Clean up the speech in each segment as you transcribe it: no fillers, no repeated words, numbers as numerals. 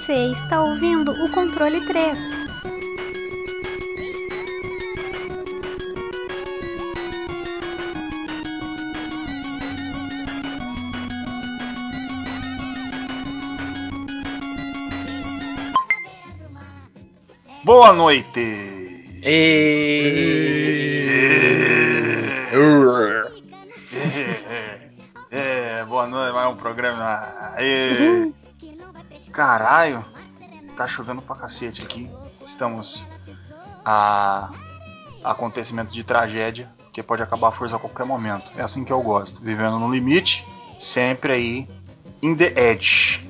Você está ouvindo o Controle 3. Boa noite! Boa noite, mais um programa. Caralho, tá chovendo pra cacete aqui. Estamos a acontecimentos de tragédia, que pode acabar a força a qualquer momento. É assim que eu gosto, vivendo no limite, sempre aí, in the edge.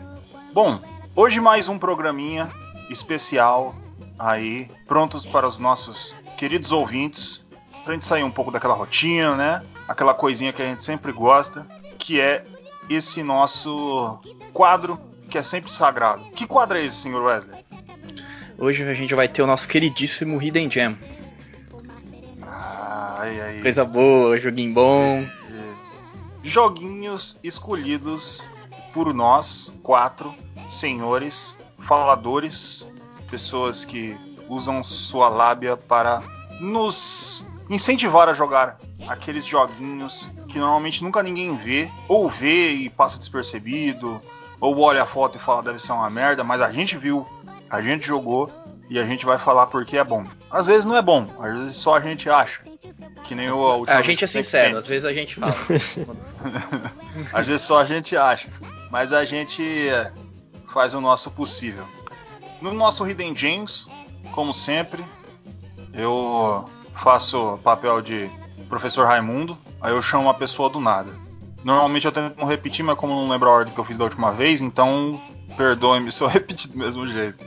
Bom, hoje mais um programinha especial aí, prontos para os nossos queridos ouvintes, pra gente sair um pouco daquela rotina, né? Aquela coisinha que a gente sempre gosta, que é esse nosso quadro que é sempre sagrado. Que quadro é esse, senhor Wesley? Hoje a gente vai ter o nosso queridíssimo Hidden Gem. Ai. Coisa boa, joguinho bom. Joguinhos escolhidos por nós, quatro senhores faladores, pessoas que usam sua lábia para nos incentivar a jogar aqueles joguinhos que normalmente nunca ninguém vê, ou vê e passa despercebido, ou olha a foto e fala, deve ser uma merda, mas a gente viu, a gente jogou e a gente vai falar porque é bom. Às vezes não é bom, às vezes só a gente acha, que nem o última. A gente é sincero, às vezes a gente fala. Às vezes só a gente acha, mas a gente faz o nosso possível. No nosso Hidden Gems, como sempre, eu faço papel de professor Raimundo, aí eu chamo uma pessoa do nada. Normalmente eu tento não repetir, mas como eu não lembro a ordem que eu fiz da última vez, então perdoe-me se eu repetir do mesmo jeito.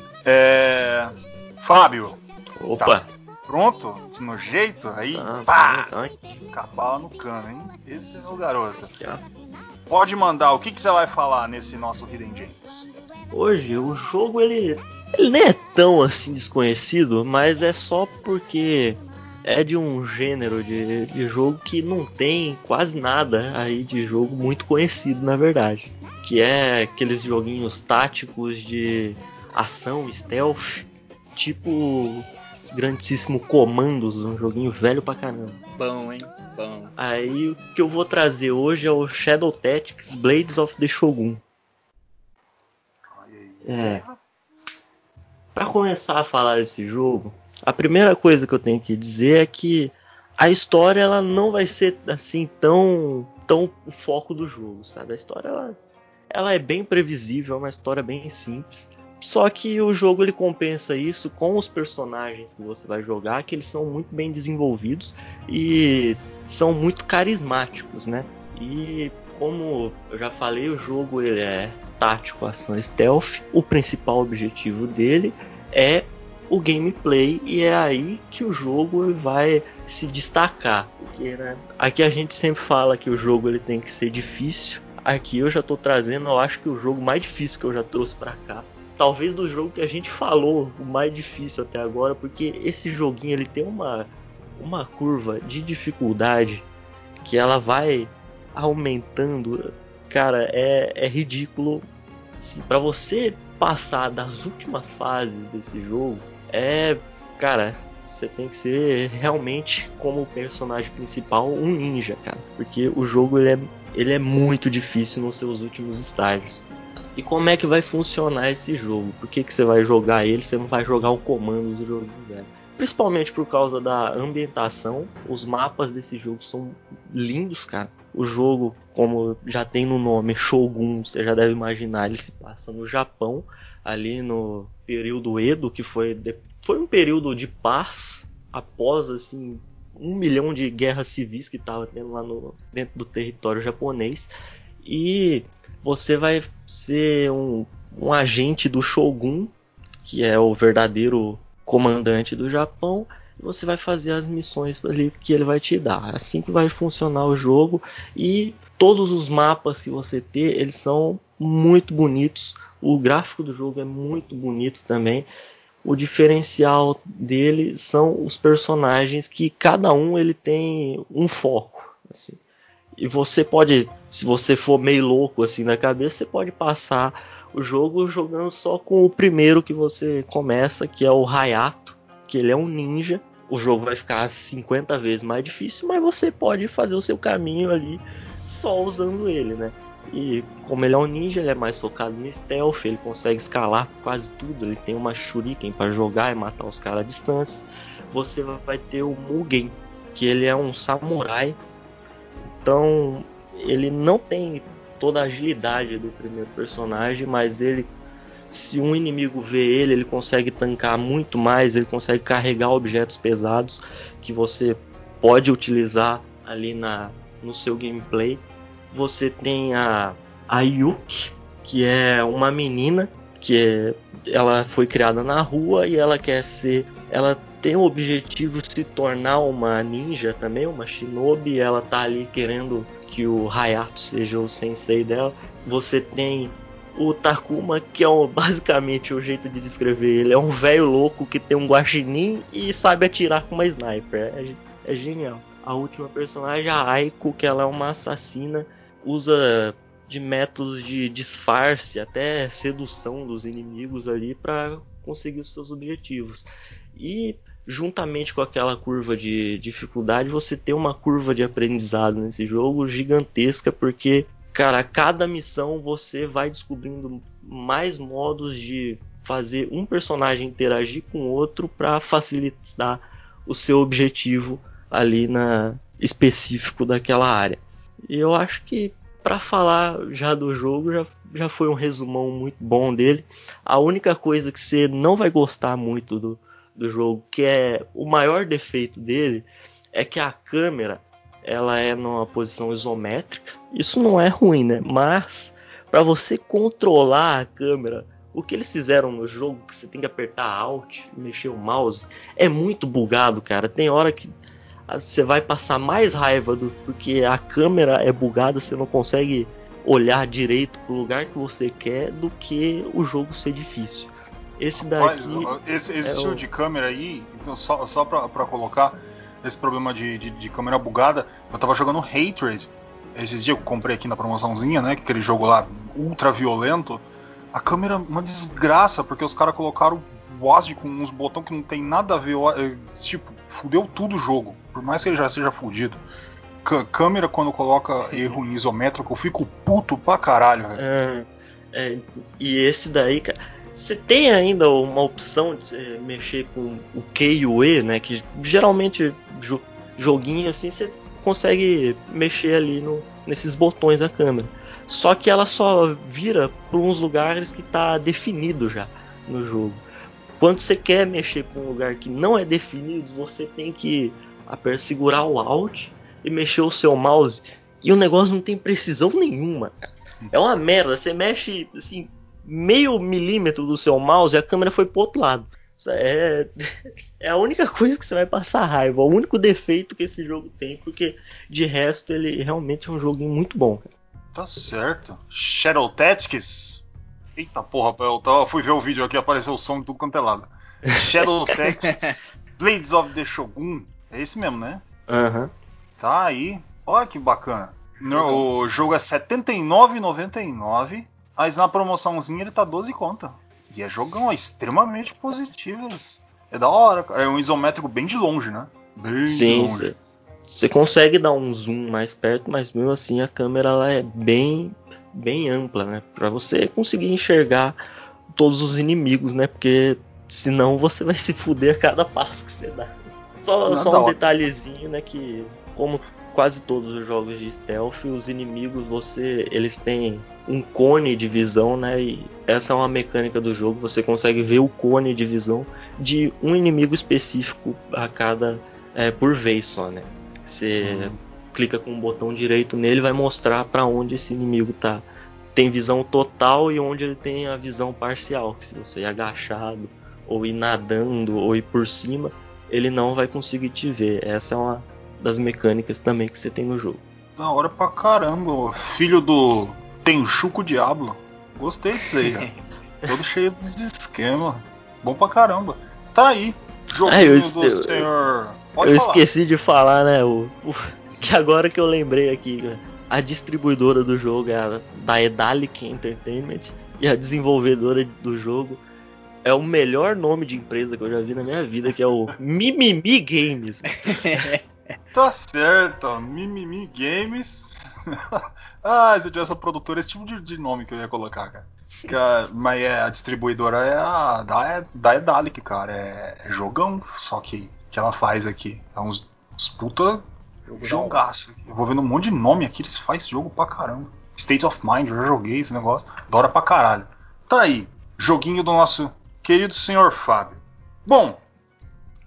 Fábio. Opa. Tá pronto? No jeito? Aí, pá! Cabala no cano, hein? Esse é o garoto. Pode mandar, o que você vai falar nesse nosso Hidden Gems? Hoje o jogo, ele nem é tão assim desconhecido, mas é só porque é de um gênero de jogo que não tem quase nada aí de jogo muito conhecido, na verdade. Que é aqueles joguinhos táticos de ação, stealth, tipo grandíssimo Commandos, um joguinho velho pra caramba. Bom, hein? Bom. Aí o que eu vou trazer hoje é o Shadow Tactics: Blades of the Shogun. Pra começar a falar desse jogo, a primeira coisa que eu tenho que dizer é que a história ela não vai ser assim tão o foco do jogo, sabe? A história ela é bem previsível, é uma história bem simples. Só que o jogo ele compensa isso com os personagens que você vai jogar, que eles são muito bem desenvolvidos e são muito carismáticos, né? E como eu já falei, o jogo ele é tático, ação stealth. O principal objetivo dele é o gameplay, e é aí que o jogo vai se destacar, porque, né, aqui a gente sempre fala que o jogo ele tem que ser difícil. Aqui eu já estou trazendo, eu acho que o jogo mais difícil que eu já trouxe para cá, talvez do jogo que a gente falou, o mais difícil até agora, porque esse joguinho ele tem uma curva de dificuldade que ela vai aumentando. Cara, é ridículo. Assim, pra você passar das últimas fases desse jogo, cara, você tem que ser realmente, como personagem principal, um ninja, cara. Porque o jogo ele é muito difícil nos seus últimos estágios. E como é que vai funcionar esse jogo? Por que você vai jogar ele? Você não vai jogar o Commandos do jogo, velho. Principalmente por causa da ambientação. Os mapas desse jogo são lindos, cara. O jogo, como já tem no nome, Shogun, você já deve imaginar, ele se passa no Japão, ali no período Edo, que foi um período de paz, após assim 1 milhão de guerras civis que estava tendo lá dentro do território japonês. E você vai ser um agente do Shogun, que é o verdadeiro comandante do Japão, e você vai fazer as missões ali que ele vai te dar. É assim que vai funcionar o jogo, e todos os mapas que você ter, eles são muito bonitos. O gráfico do jogo é muito bonito também. O diferencial dele são os personagens, que cada um ele tem um foco, assim. E você pode, se você for meio louco assim na cabeça, você pode passar o jogo jogando só com o primeiro que você começa, que é o Hayato, que ele é um ninja. O jogo vai ficar 50 vezes mais difícil, mas você pode fazer o seu caminho ali só usando ele, né? E como ele é um ninja, ele é mais focado no stealth, ele consegue escalar quase tudo, ele tem uma shuriken para jogar e matar os caras à distância. Você vai ter o Mugen, que ele é um samurai, então ele não tem toda a agilidade do primeiro personagem, mas ele, se um inimigo vê ele, ele consegue tancar muito mais, ele consegue carregar objetos pesados que você pode utilizar ali no seu gameplay. Você tem a Yuki, que é uma menina que ela foi criada na rua e ela quer ser, ela tem o objetivo de se tornar uma ninja também, uma shinobi. Ela tá ali querendo que o Hayato seja o sensei dela. Você tem o Takuma, que é basicamente o jeito de descrever ele, é um velho louco que tem um guaxinim e sabe atirar com uma sniper, é genial. A última personagem, a Aiko, que ela é uma assassina, usa de métodos de disfarce, até sedução dos inimigos ali para conseguir os seus objetivos. E juntamente com aquela curva de dificuldade, você tem uma curva de aprendizado nesse jogo gigantesca, porque, cara, a cada missão você vai descobrindo mais modos de fazer um personagem interagir com o outro para facilitar o seu objetivo ali na específico daquela área. E eu acho que para falar já do jogo, já foi um resumão muito bom dele. A única coisa que você não vai gostar muito do jogo, que é o maior defeito dele, é que a câmera ela é numa posição isométrica. Isso não é ruim, né? Mas para você controlar a câmera, o que eles fizeram no jogo, que você tem que apertar Alt, mexer o mouse, é muito bugado, cara. Tem hora que você vai passar mais raiva porque a câmera é bugada, você não consegue olhar direito pro lugar que você quer, do que o jogo ser difícil. Esse daqui. Rapaz, esse estilo de câmera aí, então só pra colocar esse problema de câmera bugada, eu tava jogando Hatred esses dias, eu comprei aqui na promoçãozinha, né? Aquele jogo lá ultra violento. A câmera é uma desgraça, porque os caras colocaram o WASD com uns botões que não tem nada a ver, tipo, fudeu tudo o jogo, por mais que ele já seja fudido. Câmera, quando coloca erro em isométrico, eu fico puto pra caralho, velho. E esse daí, cara, você tem ainda uma opção de você mexer com o Q e o E, né, que geralmente joguinho assim, você consegue mexer ali nesses botões da câmera, só que ela só vira pra uns lugares que tá definido já no jogo. Quando você quer mexer com um lugar que não é definido, você tem que segurar o Alt e mexer o seu mouse. E o negócio não tem precisão nenhuma, cara. É uma merda. Você mexe assim, meio milímetro do seu mouse e a câmera foi pro outro lado. É a única coisa que você vai passar raiva. O único defeito que esse jogo tem, porque de resto ele realmente é um joguinho muito bom, cara. Tá certo. Shadow Tactics. Eita porra, eu fui ver o vídeo aqui, apareceu o som de tudo quanto é lado. Shadow Tactics Blades of the Shogun. É esse mesmo, né? Aham. Uhum. Tá aí. Olha que bacana. O jogo é R$ 79,99, mas na promoçãozinha ele tá 12 conta. E é jogão, extremamente positivo. É da hora, cara. É um isométrico bem de longe, né? Bem de longe. Você consegue dar um zoom mais perto, mas mesmo assim a câmera ela é bem ampla, né? Pra você conseguir enxergar todos os inimigos, né? Porque senão você vai se fuder a cada passo que você dá. Só um detalhezinho, né? Que como quase todos os jogos de stealth, os inimigos eles têm um cone de visão, né? E essa é uma mecânica do jogo. Você consegue ver o cone de visão de um inimigo específico a cada por vez só, né? Você clica com o botão direito nele, vai mostrar para onde esse inimigo tá. Tem visão total e onde ele tem a visão parcial, que se você ir agachado, ou ir nadando, ou ir por cima, ele não vai conseguir te ver. Essa é uma das mecânicas também que você tem no jogo. Da hora pra caramba, filho do Tenchuco Diablo. Gostei disso aí, cara. Todo cheio de esquema. Bom pra caramba. Tá aí, joguinho do senhor... Pode eu falar. Esqueci de falar, né? Que agora que eu lembrei aqui, a distribuidora do jogo é a Daedalic Entertainment. e a desenvolvedora do jogo é o melhor nome de empresa que eu já vi na minha vida, que é o Mimimi Games. Tá certo, Mimimi Games. Ah, se eu tivesse a produtora, esse tipo de nome que eu ia colocar, cara. Mas é, a distribuidora é a Daedalic, cara. É jogão, só que ela faz aqui. É uns puta jogaço. Eu vou vendo um monte de nome aqui, eles fazem jogo pra caramba. State of Mind, eu já joguei esse negócio. Adora pra caralho. Tá aí, joguinho do nosso querido senhor Fábio. Bom,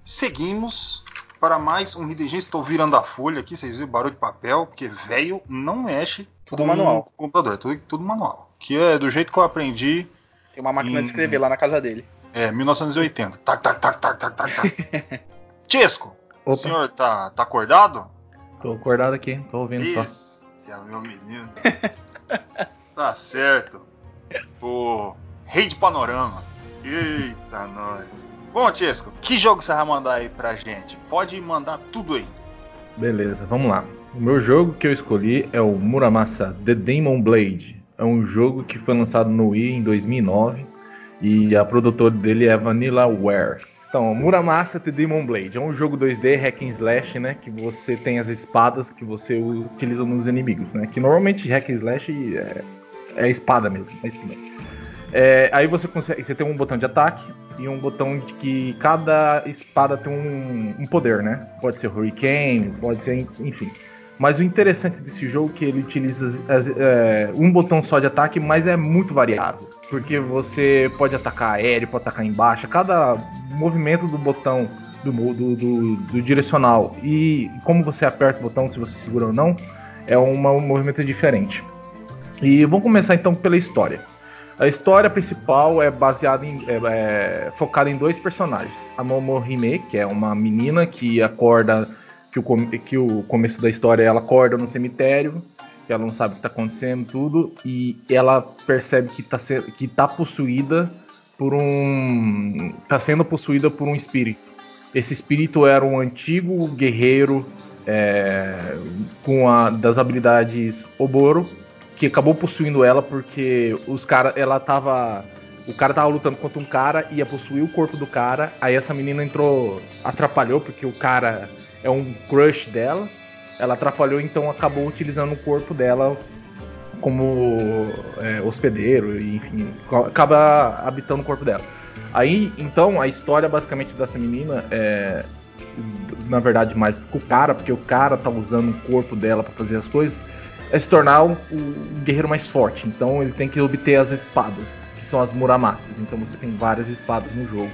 seguimos para mais um Ridegen. Estou virando a folha aqui, vocês viram o barulho de papel, porque velho não mexe tudo com manual. O computador, é tudo manual. Que é do jeito que eu aprendi. Tem uma máquina de escrever lá na casa dele. É, 1980. Tac, tac, tac, tac, tac, tac. Chesco, opa. O senhor tá acordado? Tô acordado aqui, tô ouvindo. Esse só. É meu menino. Tá certo. O rei de panorama. Eita, nós. Bom, Chesco, que jogo você vai mandar aí pra gente? Pode mandar tudo aí. Beleza, vamos lá. O meu jogo que eu escolhi é o Muramasa The Demon Blade. É um jogo que foi lançado no Wii em 2009 e a produtora dele é VanillaWare. Então, Muramasa The Demon Blade é um jogo 2D hack and slash, né, que você tem as espadas que você utiliza nos inimigos, né, que normalmente hack and slash é espada mesmo, é espada. É, aí você tem um botão de ataque e um botão de que cada espada tem um poder, né? Pode ser Hurricane, pode ser, enfim. Mas o interessante desse jogo é que ele utiliza um botão só de ataque, mas é muito variado. Porque você pode atacar aéreo, pode atacar embaixo. Cada movimento do botão do direcional e como você aperta o botão, se você segura ou não, é um movimento diferente. E vamos começar então pela história. A história principal é baseada focada em dois personagens. A Momohime, que é uma menina que acorda... Que o começo da história, ela acorda no cemitério, ela não sabe o que está acontecendo, tudo, e ela percebe que está sendo possuída por um espírito. Esse espírito era um antigo guerreiro das habilidades Oboro, que acabou possuindo ela porque o cara tava lutando contra um cara, ia possuir o corpo do cara, aí essa menina atrapalhou porque o cara... é um crush dela, ela atrapalhou, então acabou utilizando o corpo dela como hospedeiro, e, enfim, acaba habitando o corpo dela. Aí, então, a história basicamente dessa menina é, na verdade, mais com o cara, porque o cara tá usando o corpo dela para fazer as coisas, é se tornar o guerreiro mais forte, então ele tem que obter as espadas, que são as Muramassas, então você tem várias espadas no jogo.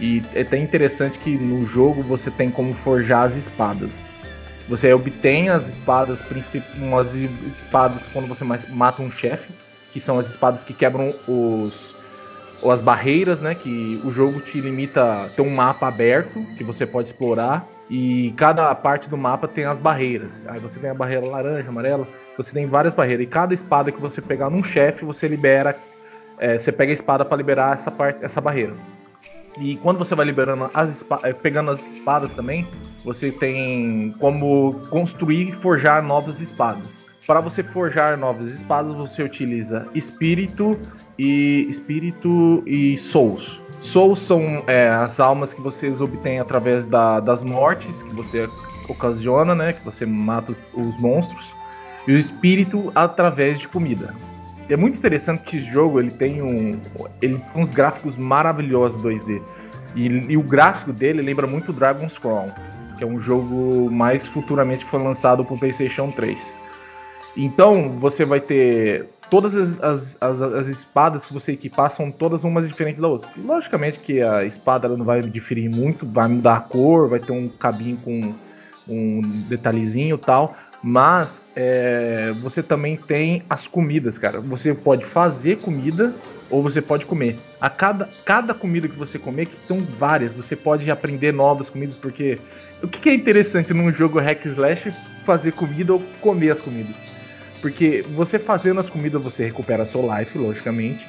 E é até interessante que no jogo você tem como forjar as espadas. Você obtém as espadas umas espadas quando você mata um chefe, que são as espadas que quebram as barreiras, né? Que o jogo te limita a ter um mapa aberto que você pode explorar. E cada parte do mapa tem as barreiras. Aí você tem a barreira laranja, amarela, você tem várias barreiras. E cada espada que você pegar num chefe, você libera. Você pega a espada para liberar essa barreira. E quando você vai liberando pegando as espadas também, você tem como construir e forjar novas espadas. Para você forjar novas espadas, você utiliza espírito e souls. Souls são as almas que vocês obtêm através das mortes que você ocasiona, né? Que você mata os monstros. E o espírito através de comida. É muito interessante que esse jogo ele tem uns gráficos maravilhosos 2D. E o gráfico dele lembra muito Dragon's Crown, que é um jogo mais futuramente foi lançado para o PlayStation 3. Então você vai ter todas as espadas que você equipar, são todas umas diferentes da outra. Logicamente que a espada ela não vai diferir muito, vai mudar a cor, vai ter um cabinho com um detalhezinho e tal. Mas você também tem as comidas, cara. Você pode fazer comida ou você pode comer. A cada comida que você comer, que são várias, você pode aprender novas comidas, porque o que é interessante num jogo hack slash fazer comida ou comer as comidas? Porque você fazendo as comidas, você recupera seu life, logicamente.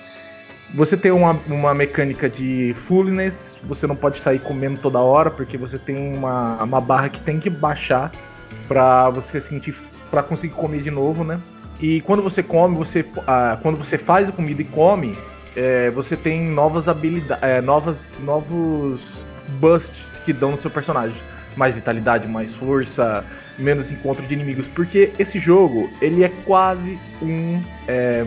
Você tem uma mecânica de fullness, você não pode sair comendo toda hora, porque você tem uma barra que tem que baixar pra você sentir, pra conseguir comer de novo, né? E quando você come, quando você faz a comida e come, você tem novas habilidades, novos busts que dão no seu personagem. Mais vitalidade, mais força, menos encontro de inimigos. Porque esse jogo, ele é quase um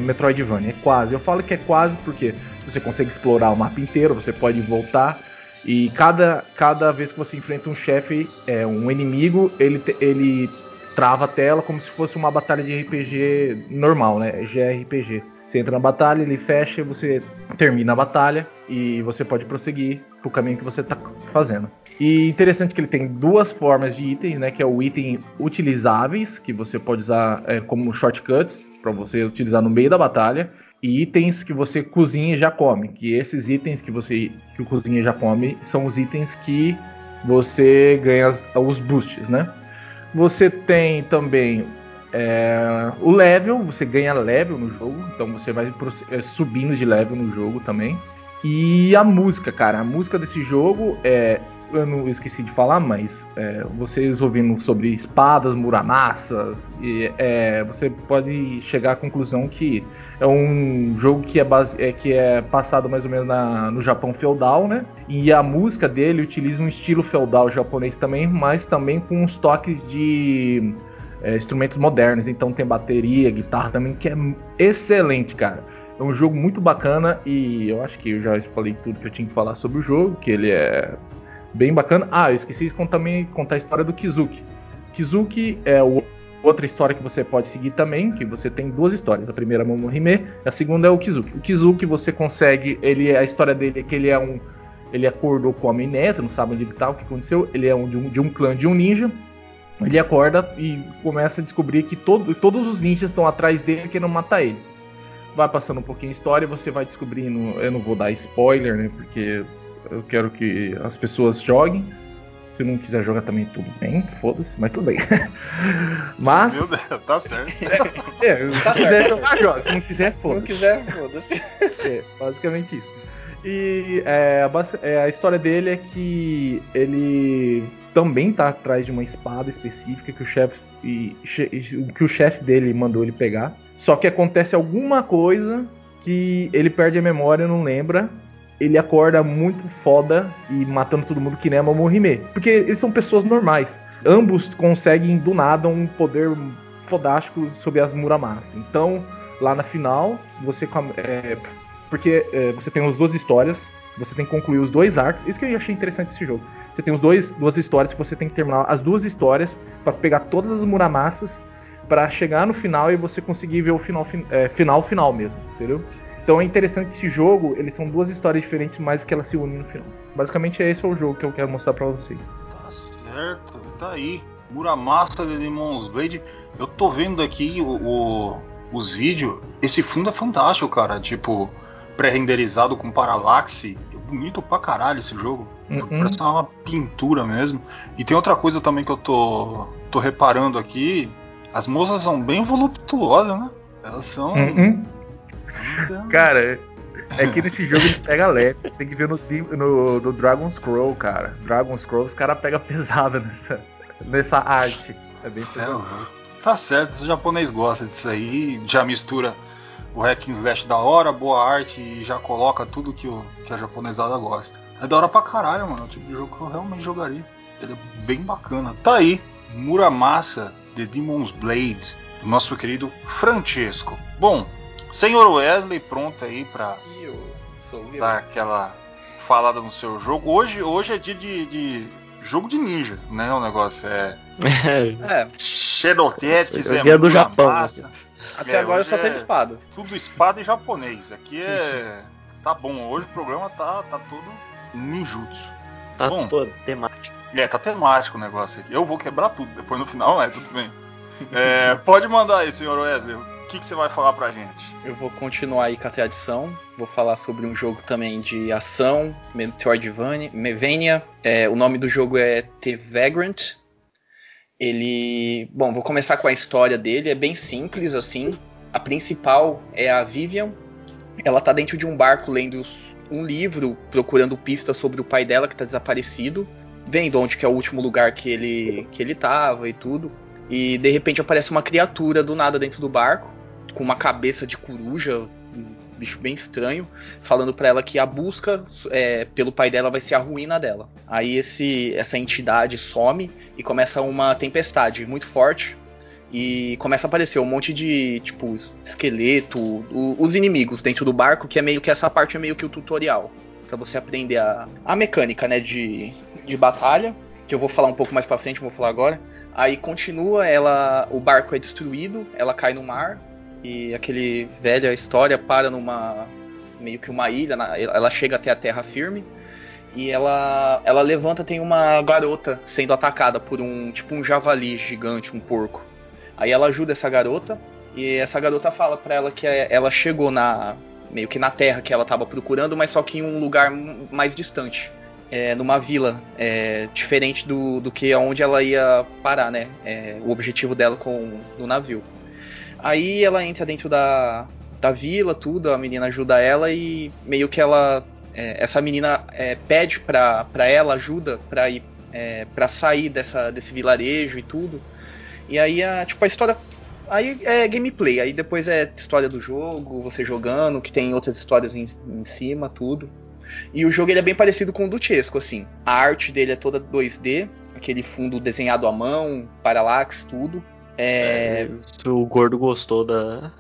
Metroidvania, é quase. Eu falo que é quase porque você consegue explorar o mapa inteiro, você pode voltar. E cada vez que você enfrenta um chefe, um inimigo, ele trava a tela como se fosse uma batalha de RPG normal, né? GRPG. Você entra na batalha, ele fecha, você termina a batalha e você pode prosseguir pro caminho que você tá fazendo. E interessante que ele tem duas formas de itens, né? Que é o item utilizáveis, que você pode usar como shortcuts, para você utilizar no meio da batalha. E itens que você cozinha e já come, que esses itens que o cozinha e já come são os itens que você ganha os boosts, né? Você tem também o level, você ganha level no jogo, então você vai subindo de level no jogo também. E a música, cara, a música desse jogo eu não esqueci de falar, mas vocês ouvindo sobre espadas, muramassas, você pode chegar à conclusão que é um jogo que é passado mais ou menos no Japão feudal, né? E a música dele utiliza um estilo feudal japonês também, mas também com uns toques de instrumentos modernos. Então tem bateria, guitarra também, que é excelente, cara. É um jogo muito bacana e eu acho que eu já falei tudo que eu tinha que falar sobre o jogo, que ele é bem bacana. Ah, eu esqueci de contar a história do Kizuki. Kizuki é outra história que você pode seguir também, que você tem duas histórias. A primeira é Momohime, a segunda é o Kizuki. O Kizuki você consegue, a história dele é que ele acordou com a amnésia, não sabe onde ele tá, o que aconteceu. Ele é de um clã de um ninja. Ele acorda e começa a descobrir que todos os ninjas estão atrás dele querendo matar ele. Vai passando um pouquinho a história e você vai descobrindo. Eu não vou dar spoiler, né? Porque eu quero que as pessoas joguem. Se não quiser jogar também, tudo bem. Foda-se, mas tudo bem. Mas... Meu Deus, tá certo. Se quiser jogar, joga. Se não quiser, foda-se. Se não quiser, foda-se. Basicamente isso. E a história dele é que ele também tá atrás de uma espada específica que o chefe dele mandou ele pegar. Só que acontece alguma coisa que ele perde a memória, não lembra. Ele acorda muito foda e matando todo mundo que nem a Momohime. Porque eles são pessoas normais. Ambos conseguem do nada um poder fodástico sobre as Muramasa. Então, lá na final, você tem as duas histórias. Você tem que concluir os dois arcos. Isso que eu achei interessante desse jogo. Você tem duas histórias que você tem que terminar as duas histórias para pegar todas as Muramassas, para chegar no final e você conseguir ver o final mesmo, entendeu? Então é interessante que esse jogo, eles são duas histórias diferentes, mas que elas se unem no final. Basicamente esse é o jogo que eu quero mostrar pra vocês. Tá certo, tá aí. Muramasa The Demon Blade. Eu tô vendo aqui os vídeos. Esse fundo é fantástico, cara. Tipo, pré-renderizado com paralaxe. Bonito pra caralho esse jogo. Parece uma pintura mesmo. E tem outra coisa também que eu tô reparando aqui. As moças são bem voluptuosas, né? Elas são... Então... Cara, é que nesse jogo ele pega leve. Tem que ver no Dragon's Crown, cara. Dragon's Crown, os caras pegam pesada nessa arte. É bem pesado. Tá certo, os japoneses gostam disso aí. Já mistura o hack and slash da hora, boa arte, e já coloca tudo que a japonesada gosta. É da hora pra caralho, mano. É o tipo de jogo que eu realmente jogaria. Ele é bem bacana. Tá aí, Muramasa The Demon's Blade, do nosso querido Francesco. Bom, senhor Wesley, pronto aí pra dar aquela falada no seu jogo. Hoje é dia de jogo de ninja, né? O negócio é. Shadow Tactics, é dia do Japão. Massa. Até agora só tem espada. Tudo espada e japonês. Aqui é. Tá bom, hoje o programa tá todo ninjutsu. Tá todo temático. Tá temático o negócio aqui. Eu vou quebrar tudo, depois no final, tudo bem. Pode mandar aí, senhor Wesley. O que você vai falar pra gente? Eu vou continuar aí com a tradição. Vou falar sobre um jogo também de ação, Metroidvania. O nome do jogo é The Vagrant. Ele... Bom, vou começar com a história dele. É bem simples, assim. A principal é a Vivian. Ela tá dentro de um barco lendo um livro, procurando pistas sobre o pai dela que tá desaparecido. Vendo onde que é o último lugar que ele tava e tudo. E de repente aparece uma criatura do nada dentro do barco. com uma cabeça de coruja, um bicho bem estranho, falando pra ela que a busca pelo pai dela vai ser a ruína dela. Aí essa entidade some e começa uma tempestade muito forte. E começa a aparecer um monte de, tipo, esqueleto, os inimigos dentro do barco, que é meio que essa parte é meio que o tutorial, pra você aprender a mecânica, né, de batalha, que eu vou falar um pouco mais pra frente, não vou falar agora. Aí continua, o barco é destruído, ela cai no mar, e aquele velha história para numa, meio que uma ilha, ela chega até a terra firme, e ela levanta, tem uma garota sendo atacada por um, tipo, um javali gigante, um porco. Aí ela ajuda essa garota, e essa garota fala pra ela que ela chegou meio que na terra que ela tava procurando, mas só que em um lugar mais distante, numa vila, diferente do que onde ela ia parar, né? O objetivo dela no navio. Aí ela entra dentro da vila, tudo, a menina ajuda ela, e meio que essa menina pede pra ela ajuda pra ir pra sair desse vilarejo e tudo. E aí, a história... Aí é gameplay, aí depois é história do jogo, você jogando, que tem outras histórias em cima, tudo. E o jogo ele é bem parecido com o do Chesco, assim. A arte dele é toda 2D, aquele fundo desenhado à mão, parallax, tudo. Se o gordo gostou das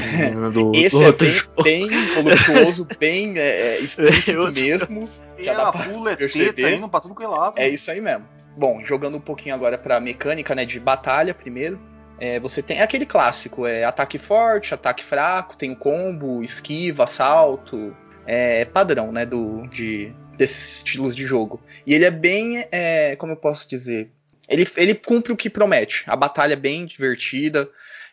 meninas do esse do outro jogo. Bem voluptuoso, bem explícito mesmo. E ela pula, teta, indo pra tudo que é lado. É isso aí mesmo. Bom, jogando um pouquinho agora pra mecânica, né, de batalha primeiro, você tem aquele clássico, ataque forte, ataque fraco, tem o combo, esquiva, salto, padrão, né, desses estilos de jogo. E ele é bem, como eu posso dizer, ele cumpre o que promete, a batalha é bem divertida,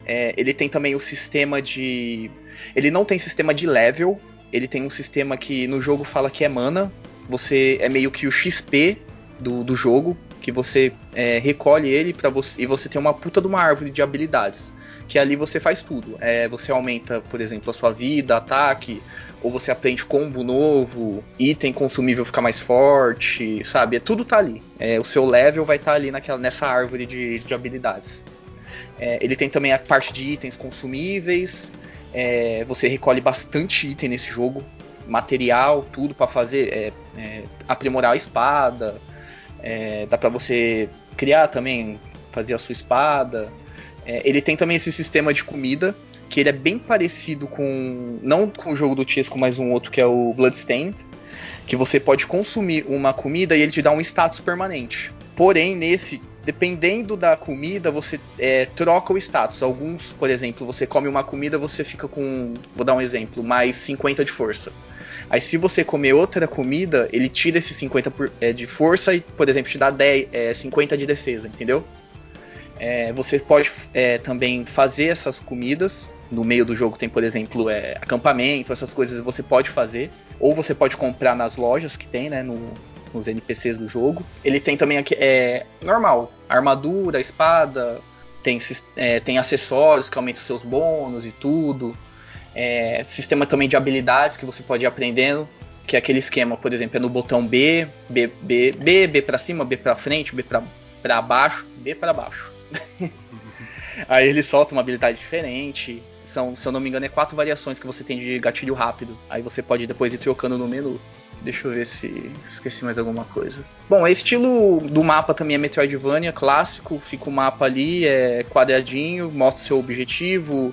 ele tem também o sistema de... Ele não tem sistema de level, ele tem um sistema que no jogo fala que é mana, você é meio que o XP do jogo, que você recolhe ele e você tem uma puta de uma árvore de habilidades, que ali você faz tudo, você aumenta, por exemplo, a sua vida, ataque, ou você aprende combo novo, item consumível fica mais forte, sabe, tudo tá ali, o seu level vai estar ali nessa árvore de habilidades. Ele tem também a parte de itens consumíveis, você recolhe bastante item nesse jogo, material, tudo pra fazer, aprimorar a espada. Dá pra você criar também, fazer a sua espada. Ele tem também esse sistema de comida, que ele é bem parecido com, não com o jogo do Chesco, mas um outro que é o Bloodstained, que você pode consumir uma comida e ele te dá um status permanente. Porém, nesse, dependendo da comida, você troca o status. Alguns, por exemplo, você come uma comida, você fica com, vou dar um exemplo, mais 50 de força. Aí se você comer outra comida, ele tira esse 50 de força e, por exemplo, te dá 50 de defesa, entendeu? Você pode também fazer essas comidas. No meio do jogo tem, por exemplo, acampamento, essas coisas você pode fazer. Ou você pode comprar nas lojas que tem, né, nos NPCs do jogo. Ele tem também, normal, armadura, espada, tem acessórios que aumentam seus bônus e tudo. Sistema também de habilidades que você pode ir aprendendo, que é aquele esquema, por exemplo, no botão B, B pra cima, B pra frente, B pra baixo, B pra baixo. Aí ele solta uma habilidade diferente. Se eu não me engano, 4 variações que você tem de gatilho rápido. Aí você pode depois ir trocando no menu. Deixa eu ver se esqueci mais alguma coisa. Bom, o estilo do mapa também é Metroidvania, clássico. Fica o mapa ali, quadradinho, mostra o seu objetivo,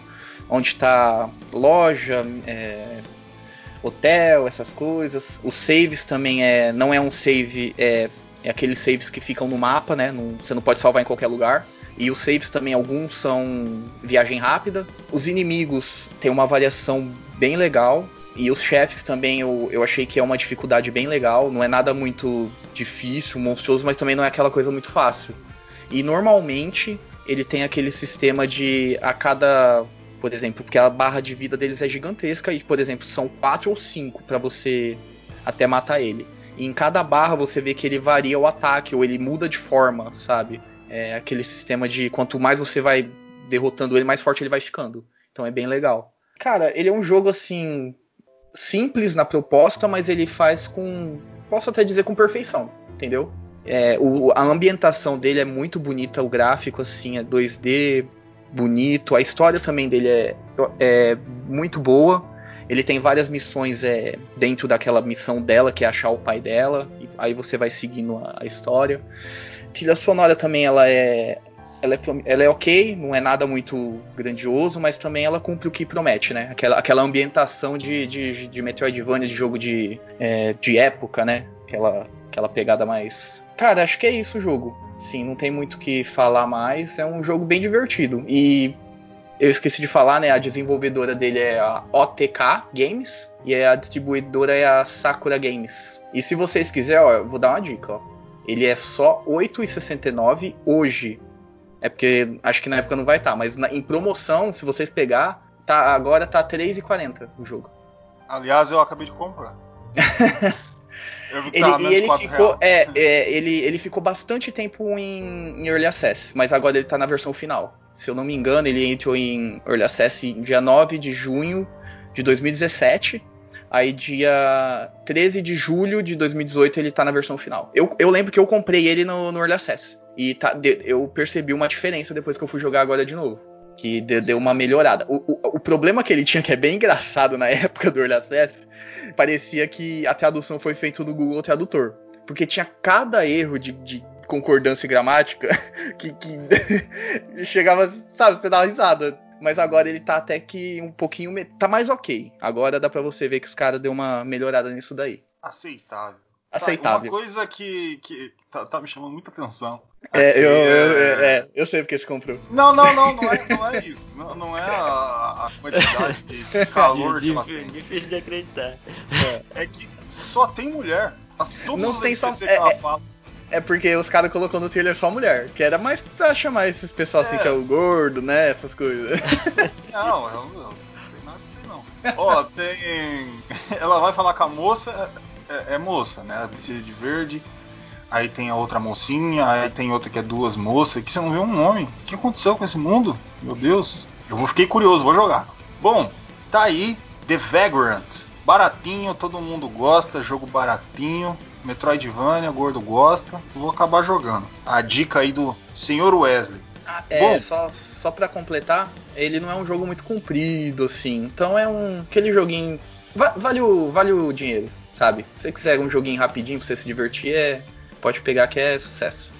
onde está loja, hotel, essas coisas. Os saves também não é um save, aqueles saves que ficam no mapa, né? Você não pode salvar em qualquer lugar. E os saves também, alguns são viagem rápida. Os inimigos têm uma variação bem legal. E os chefes também eu achei que é uma dificuldade bem legal. Não é nada muito difícil, monstruoso, mas também não é aquela coisa muito fácil. E normalmente ele tem aquele sistema de a cada... Por exemplo, porque a barra de vida deles é gigantesca e, por exemplo, são 4 ou 5 para você até matar ele. E em cada barra você vê que ele varia o ataque ou ele muda de forma, sabe? Aquele sistema de quanto mais você vai derrotando ele, mais forte ele vai ficando. Então é bem legal. Cara, ele é um jogo, assim, simples na proposta, mas ele faz com... Posso até dizer com perfeição, entendeu? A ambientação dele é muito bonita, o gráfico, assim, é 2D... bonito. A história também dele é muito boa. Ele tem várias missões dentro daquela missão dela, que é achar o pai dela. E aí você vai seguindo a história. A trilha sonora também ela é ok, não é nada muito grandioso, mas também ela cumpre o que promete, né? Aquela ambientação de Metroidvania, de jogo de época, né? Aquela pegada mais... Cara, acho que é isso o jogo. Sim, não tem muito o que falar mais. É um jogo bem divertido. E... eu esqueci de falar, né? A desenvolvedora dele é a OTK Games e a distribuidora é a Sakura Games. E se vocês quiserem, ó, eu vou dar uma dica, ó. Ele é só R$8,69 hoje. É porque acho que na época não vai estar, mas em promoção, se vocês pegar, agora tá R$3,40 o jogo. Aliás, eu acabei de comprar. Ele ficou bastante tempo em Early Access, mas agora ele tá na versão final. Se eu não me engano, ele entrou em Early Access dia 9 de junho de 2017. Aí dia 13 de julho de 2018 ele tá na versão final. Eu lembro que eu comprei ele no Early Access. E eu percebi uma diferença depois que eu fui jogar agora de novo. Que deu uma melhorada. O problema que ele tinha, que é bem engraçado na época do Early Access, parecia que a tradução foi feita no Google Tradutor. Porque tinha cada erro de concordância e gramática que chegava, sabe, você dava risada. Mas agora ele tá até que um pouquinho... tá mais ok. Agora dá pra você ver que os caras deu uma melhorada nisso daí. Aceitável. Uma coisa que tá me chamando muita atenção. Eu sei porque você comprou. Não é isso. Não é a quantidade de calor que ela tem. Difícil de acreditar. É que só tem mulher. Não tem só... É porque os caras colocou no trailer só mulher, que era mais pra chamar esses pessoal assim que é o gordo, né? Essas coisas. Não tem nada disso aí não. Ó, tem... ela vai falar com a moça, é moça, né? Ela vestida de verde, aí tem a outra mocinha, aí tem outra que é duas moças, que você não vê um homem. O que aconteceu com esse mundo? Meu Deus. Eu fiquei curioso, vou jogar. Bom, tá aí The Vagrant. Baratinho, todo mundo gosta, jogo baratinho. Metroidvania, gordo gosta, vou acabar jogando. A dica aí do Sr. Wesley. Bom, só pra completar, ele não é um jogo muito comprido, assim. Então é aquele joguinho... Vale o dinheiro, sabe? Se você quiser um joguinho rapidinho pra você se divertir, pode pegar que é sucesso.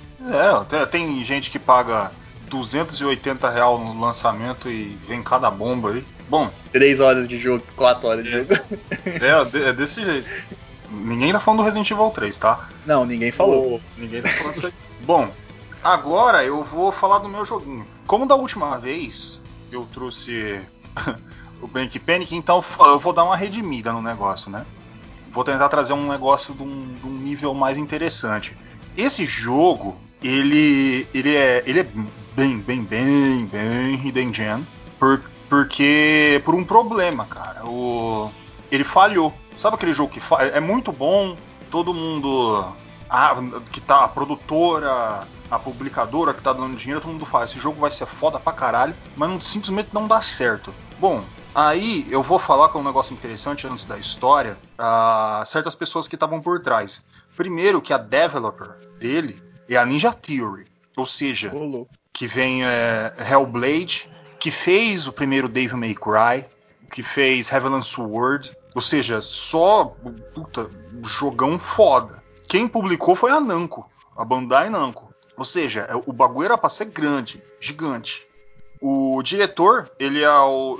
Tem gente que paga R$280 no lançamento e vem cada bomba aí. Bom... 3 horas de jogo, 4 horas de jogo. É desse jeito. Ninguém tá falando do Resident Evil 3, tá? Não, ninguém falou. Ninguém tá falando disso aí. Bom, agora eu vou falar do meu joguinho. Como da última vez eu trouxe o Bank Panic, então eu vou dar uma redimida no negócio, né? Vou tentar trazer um negócio de um nível mais interessante. Esse jogo, ele é bem hidden gem, porque por um problema, cara. Ele falhou. Sabe aquele jogo que é muito bom, todo mundo, que tá, a produtora, a publicadora que tá dando dinheiro, todo mundo fala, esse jogo vai ser foda pra caralho, mas simplesmente não dá certo. Bom, aí eu vou falar que é um negócio interessante antes da história, certas pessoas que estavam por trás. Primeiro que a developer dele é a Ninja Theory, ou seja, que vem Hellblade, que fez o primeiro Devil May Cry, que fez Heavenly Sword... Ou seja, só jogão foda. Quem publicou foi a Namco, a Bandai Namco. Ou seja, o bagulho era pra ser grande, gigante. O diretor, ele é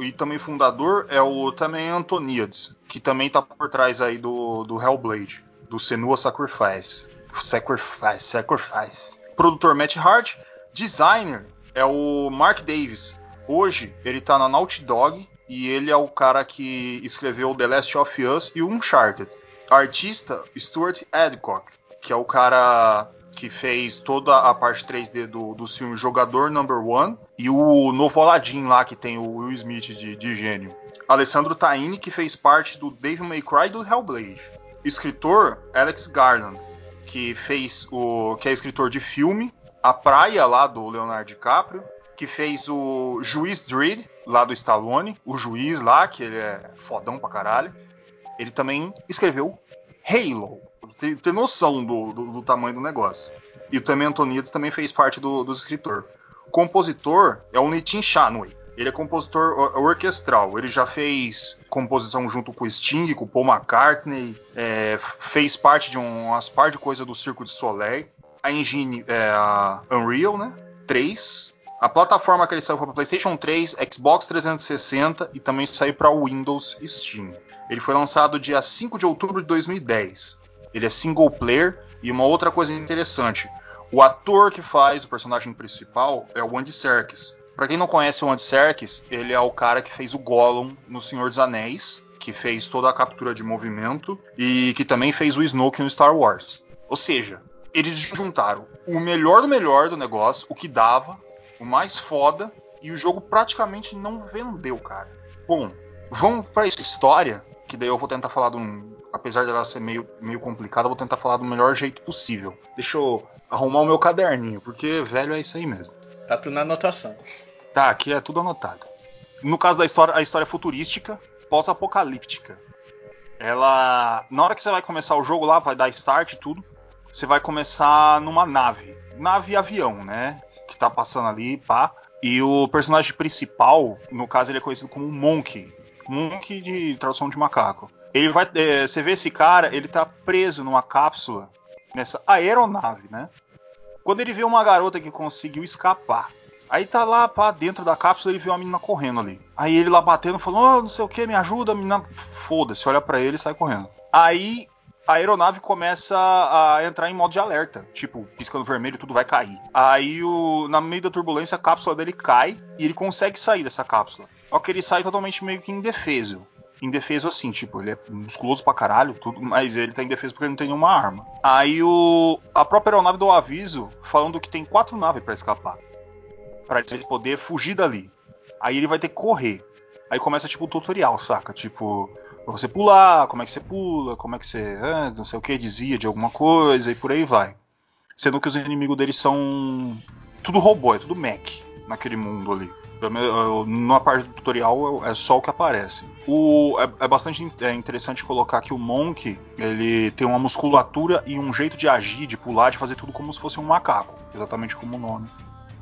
e também fundador, é o Tameem Antoniades, que também tá por trás aí do Hellblade, do Senua's Sacrifice. Produtor Matt Hart, designer é o Mark Davis. Hoje ele tá na Naughty Dog. E ele é o cara que escreveu The Last of Us e Uncharted. Artista, Stuart Adcock, que é o cara que fez toda a parte 3D do filme Jogador Number One. E o novo Aladdin lá, que tem o Will Smith de gênio. Alessandro Taini, que fez parte do Devil May Cry e do Hellblade. Escritor, Alex Garland, que é escritor de filme A Praia, lá do Leonardo DiCaprio. Que fez o Juiz Dredd, lá do Stallone. O juiz lá, que ele é fodão pra caralho. Ele também escreveu Halo. Tem noção do tamanho do negócio. E o Tameem Antoniades também fez parte do escritor. O compositor é o Nitin Shanui. Ele é compositor orquestral. Ele já fez composição junto com o Sting, com o Paul McCartney. Fez parte de umas par de coisas do Circo de Soleil. A engine é a Unreal, né? 3. A plataforma que ele saiu foi para PlayStation 3, Xbox 360 e também saiu para Windows e Steam. Ele foi lançado dia 5 de outubro de 2010. Ele é single player e uma outra coisa interessante. O ator que faz o personagem principal é o Andy Serkis. Pra quem não conhece o Andy Serkis, ele é o cara que fez o Gollum no Senhor dos Anéis, que fez toda a captura de movimento e que também fez o Snoke no Star Wars. Ou seja, eles juntaram o melhor do negócio, o que dava, o mais foda, e o jogo praticamente não vendeu, cara. Bom, vamos pra essa história, que daí eu vou tentar falar de um... Apesar dela ser meio complicada, eu vou tentar falar do melhor jeito possível. Deixa eu arrumar o meu caderninho, porque, velho, é isso aí mesmo. Tá tudo na anotação. Tá, aqui é tudo anotado. No caso da história, a história é futurística, pós-apocalíptica. Ela... Na hora que você vai começar o jogo lá, vai dar start e tudo, você vai começar numa nave. Nave-avião, né? Que tá passando ali, pá. E o personagem principal, no caso, ele é conhecido como Monkey. Monkey de tradução de macaco. Ele vai... você vê esse cara, ele tá preso numa cápsula, nessa aeronave, né? Quando ele vê uma garota que conseguiu escapar. Aí tá lá, pá, dentro da cápsula, ele vê uma menina correndo ali. Aí ele lá batendo, falando, oh, não sei o que, me ajuda, menina. Foda-se, olha pra ele e sai correndo. Aí a aeronave começa a entrar em modo de alerta. Tipo, piscando vermelho, tudo vai cair. Aí, na meio da turbulência, a cápsula dele cai e ele consegue sair dessa cápsula. Só que ele sai totalmente meio que indefeso. Indefeso assim, tipo, ele é musculoso pra caralho, tudo, mas ele tá indefeso porque ele não tem nenhuma arma. Aí a própria aeronave deu um aviso falando que tem 4 naves pra escapar. Pra ele poder fugir dali. Aí ele vai ter que correr. Aí começa tipo o tutorial, saca? Tipo, pra você pular, como é que você pula, como é que você não sei o que, desvia de alguma coisa e por aí vai. Sendo que os inimigos deles são tudo robô, é tudo mech naquele mundo ali. Na parte do tutorial é só o que aparece. É bastante interessante colocar que o Monk, ele tem uma musculatura e um jeito de agir, de pular, de fazer tudo como se fosse um macaco, exatamente como o nome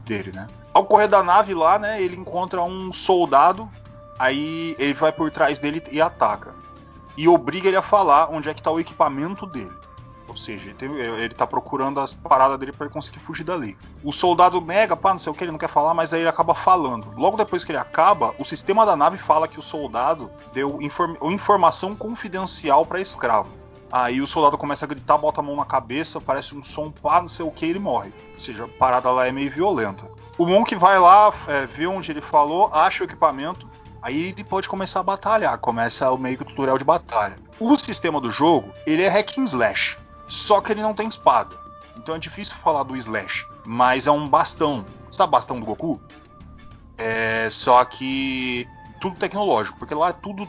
dele, né? Ao correr da nave lá, né, ele encontra um soldado, aí ele vai por trás dele e ataca e obriga ele a falar onde é que tá o equipamento dele. Ou seja, ele tá procurando as paradas dele pra ele conseguir fugir dali. O soldado nega, pá, não sei o que, ele não quer falar, mas aí ele acaba falando. Logo depois que ele acaba, o sistema da nave fala que o soldado deu informação confidencial pra escravo. Aí o soldado começa a gritar, bota a mão na cabeça, parece um som, pá, não sei o que, ele morre. Ou seja, a parada lá é meio violenta. O Monk vai lá, vê onde ele falou, acha o equipamento, aí ele pode começar a batalhar, começa o meio que o tutorial de batalha. O sistema do jogo, ele é hack and slash. Só que ele não tem espada. Então é difícil falar do slash. Mas é um bastão. Você sabe bastão do Goku? Só que tudo tecnológico. Porque lá é tudo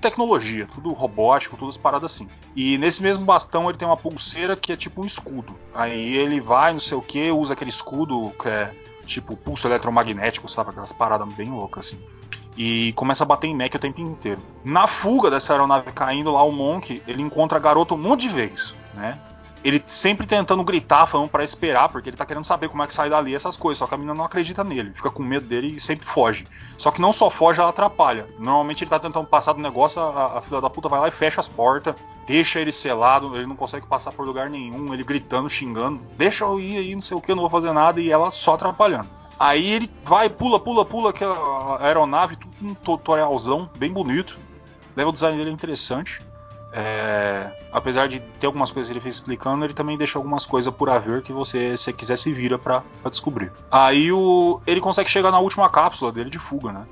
tecnologia. Tudo robótico, todas as paradas assim. E nesse mesmo bastão ele tem uma pulseira que é tipo um escudo. Aí ele vai, não sei o que, usa aquele escudo que é tipo pulso eletromagnético, sabe? Aquelas paradas bem loucas assim. E começa a bater em mech o tempo inteiro. Na fuga dessa aeronave caindo lá, o Monk, ele encontra a garota um monte de vez, né? Ele sempre tentando gritar, falando pra esperar, porque ele tá querendo saber como é que sai dali, essas coisas. Só que a menina não acredita nele, fica com medo dele e sempre foge. Só que não só foge, ela atrapalha. Normalmente ele tá tentando passar do negócio, a filha da puta vai lá e fecha as portas, deixa ele selado, ele não consegue passar por lugar nenhum, ele gritando, xingando. Deixa eu ir aí, não sei o que, eu não vou fazer nada, e ela só atrapalhando. Aí ele vai, pula aquela aeronave, tudo um tutorialzão, bem bonito. O design dele é interessante. Apesar de ter algumas coisas que ele fez explicando, ele também deixa algumas coisas por haver que você, se quiser, se vira pra descobrir. Aí ele consegue chegar na última cápsula dele de fuga, né?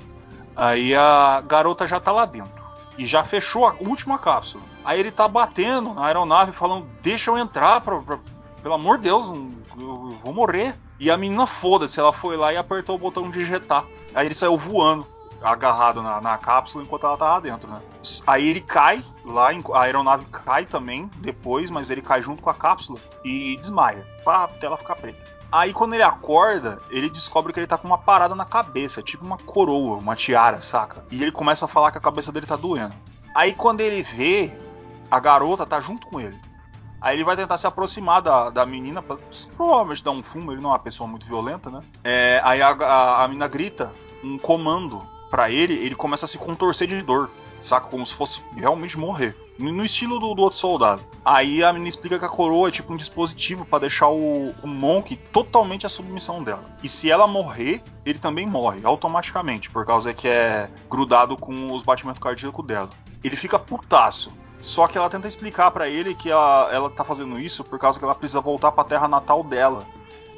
Aí a garota já tá lá dentro. E já fechou a última cápsula. Aí ele tá batendo na aeronave, falando, deixa eu entrar, pelo amor de Deus, eu vou morrer. E a menina, foda-se, ela foi lá e apertou o botão de ejetar. Aí ele saiu voando, agarrado na cápsula, enquanto ela tava dentro, né? Aí ele cai lá, a aeronave cai também depois, mas ele cai junto com a cápsula e desmaia, pá, até ela ficar preta. Aí quando ele acorda, ele descobre que ele tá com uma parada na cabeça, tipo uma coroa, uma tiara, saca? E ele começa a falar que a cabeça dele tá doendo. Aí quando ele vê, a garota tá junto com ele. Aí ele vai tentar se aproximar da menina, provavelmente dar um fumo, ele não é uma pessoa muito violenta, né? Aí a menina grita um comando pra ele, ele começa a se contorcer de dor, saca? Como se fosse realmente morrer. No estilo do outro soldado. Aí a menina explica que a coroa é tipo um dispositivo pra deixar o Monk totalmente à submissão dela. E se ela morrer, ele também morre automaticamente, por causa que é grudado com os batimentos cardíacos dela. Ele fica putaço. Só que ela tenta explicar pra ele que ela tá fazendo isso por causa que ela precisa voltar pra terra natal dela.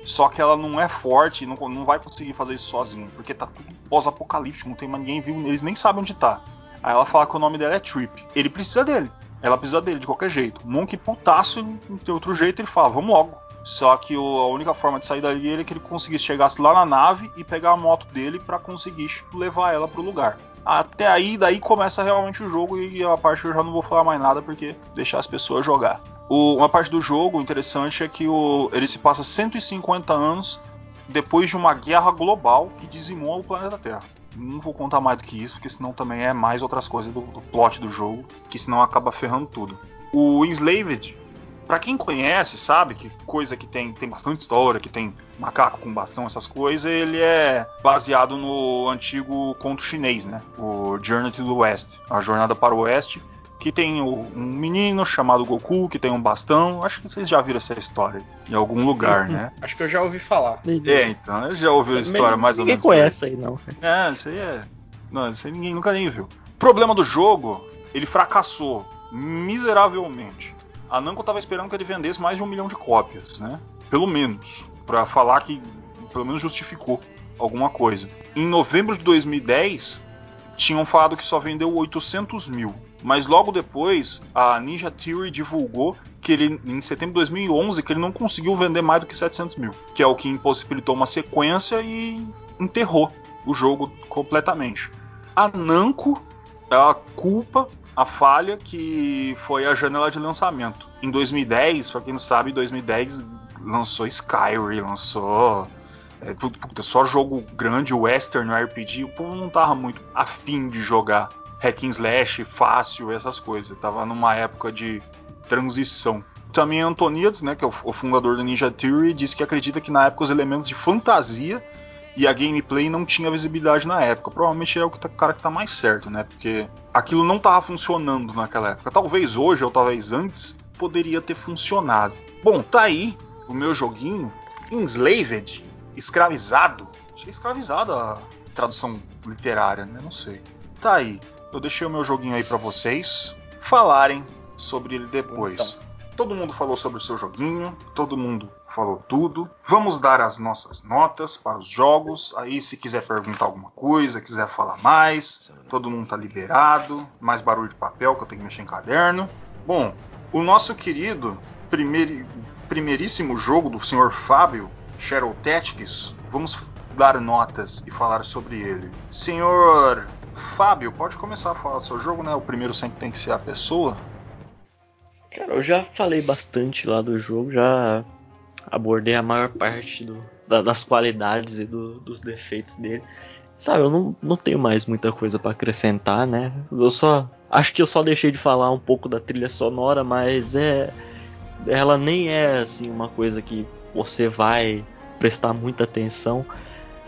Só que ela não é forte, não vai conseguir fazer isso sozinha, porque tá tudo pós-apocalíptico, não tem mais ninguém vivo, eles nem sabem onde tá. Aí ela fala que o nome dela é Trip. Ele precisa dele. Ela precisa dele de qualquer jeito. Monk putaço, não tem outro jeito, ele fala, vamos logo. Só que a única forma de sair dali era que ele conseguisse chegar lá na nave e pegar a moto dele pra conseguir levar ela pro lugar. Até aí, daí começa realmente o jogo, e a parte que eu já não vou falar mais nada, porque deixar as pessoas jogar. Uma parte do jogo interessante é que ele se passa 150 anos depois de uma guerra global que dizimou o planeta Terra. Não vou contar mais do que isso, porque senão também é mais outras coisas do plot do jogo, que senão acaba ferrando tudo. O Enslaved, pra quem conhece, sabe que coisa que tem bastante história, que tem macaco com bastão, essas coisas, ele é baseado no antigo conto chinês, né? O Journey to the West, a jornada para o oeste, que tem um menino chamado Goku, que tem um bastão. Acho que vocês já viram essa história em algum lugar, né? Acho que eu já ouvi falar. Então, eu já ouvi a história mais ou menos. Ninguém conhece aí, não. Isso aí é... Não, isso aí ninguém nunca nem viu. O problema do jogo, ele fracassou miseravelmente. A Namco tava esperando que ele vendesse mais de 1 milhão de cópias, né? Pelo menos. Pra falar que, pelo menos, justificou alguma coisa. Em novembro de 2010... tinham falado que só vendeu 800 mil. Mas logo depois, a Ninja Theory divulgou que ele, em setembro de 2011, que ele não conseguiu vender mais do que 700 mil. Que é o que impossibilitou uma sequência e enterrou o jogo completamente. A Namco, ela culpa a falha que foi a janela de lançamento. Em 2010, pra quem não sabe, 2010 lançou Skyrim, lançou... Puta, só jogo grande, western, RPG, o povo não tava muito afim de jogar hack and slash, fácil, essas coisas. Tava numa época de transição. Tameem Antoniades, né, que é o fundador da Ninja Theory, disse que acredita que na época os elementos de fantasia e a gameplay não tinha visibilidade na época. Provavelmente é o cara que tá mais certo, né, porque aquilo não tava funcionando naquela época. Talvez hoje, ou talvez antes, poderia ter funcionado. Bom, tá aí o meu joguinho, Enslaved. Escravizado? Achei escravizado a tradução literária, né? Não sei. Tá aí. Eu deixei o meu joguinho aí pra vocês falarem sobre ele depois. Então, todo mundo falou sobre o seu joguinho, todo mundo falou tudo. Vamos dar as nossas notas para os jogos. Aí, se quiser perguntar alguma coisa, quiser falar mais, todo mundo tá liberado. Mais barulho de papel, que eu tenho que mexer em caderno. Bom, o nosso querido primeiríssimo jogo do senhor Fábio, Shadow Tactics, vamos dar notas e falar sobre ele. Senhor Fábio, pode começar a falar do seu jogo, né? O primeiro sempre tem que ser a pessoa. Cara, eu já falei bastante lá do jogo, já abordei a maior parte das qualidades e dos defeitos dele. Sabe, eu não tenho mais muita coisa pra acrescentar, né? Acho que eu só deixei de falar um pouco da trilha sonora, mas ela nem é assim uma coisa que você vai prestar muita atenção.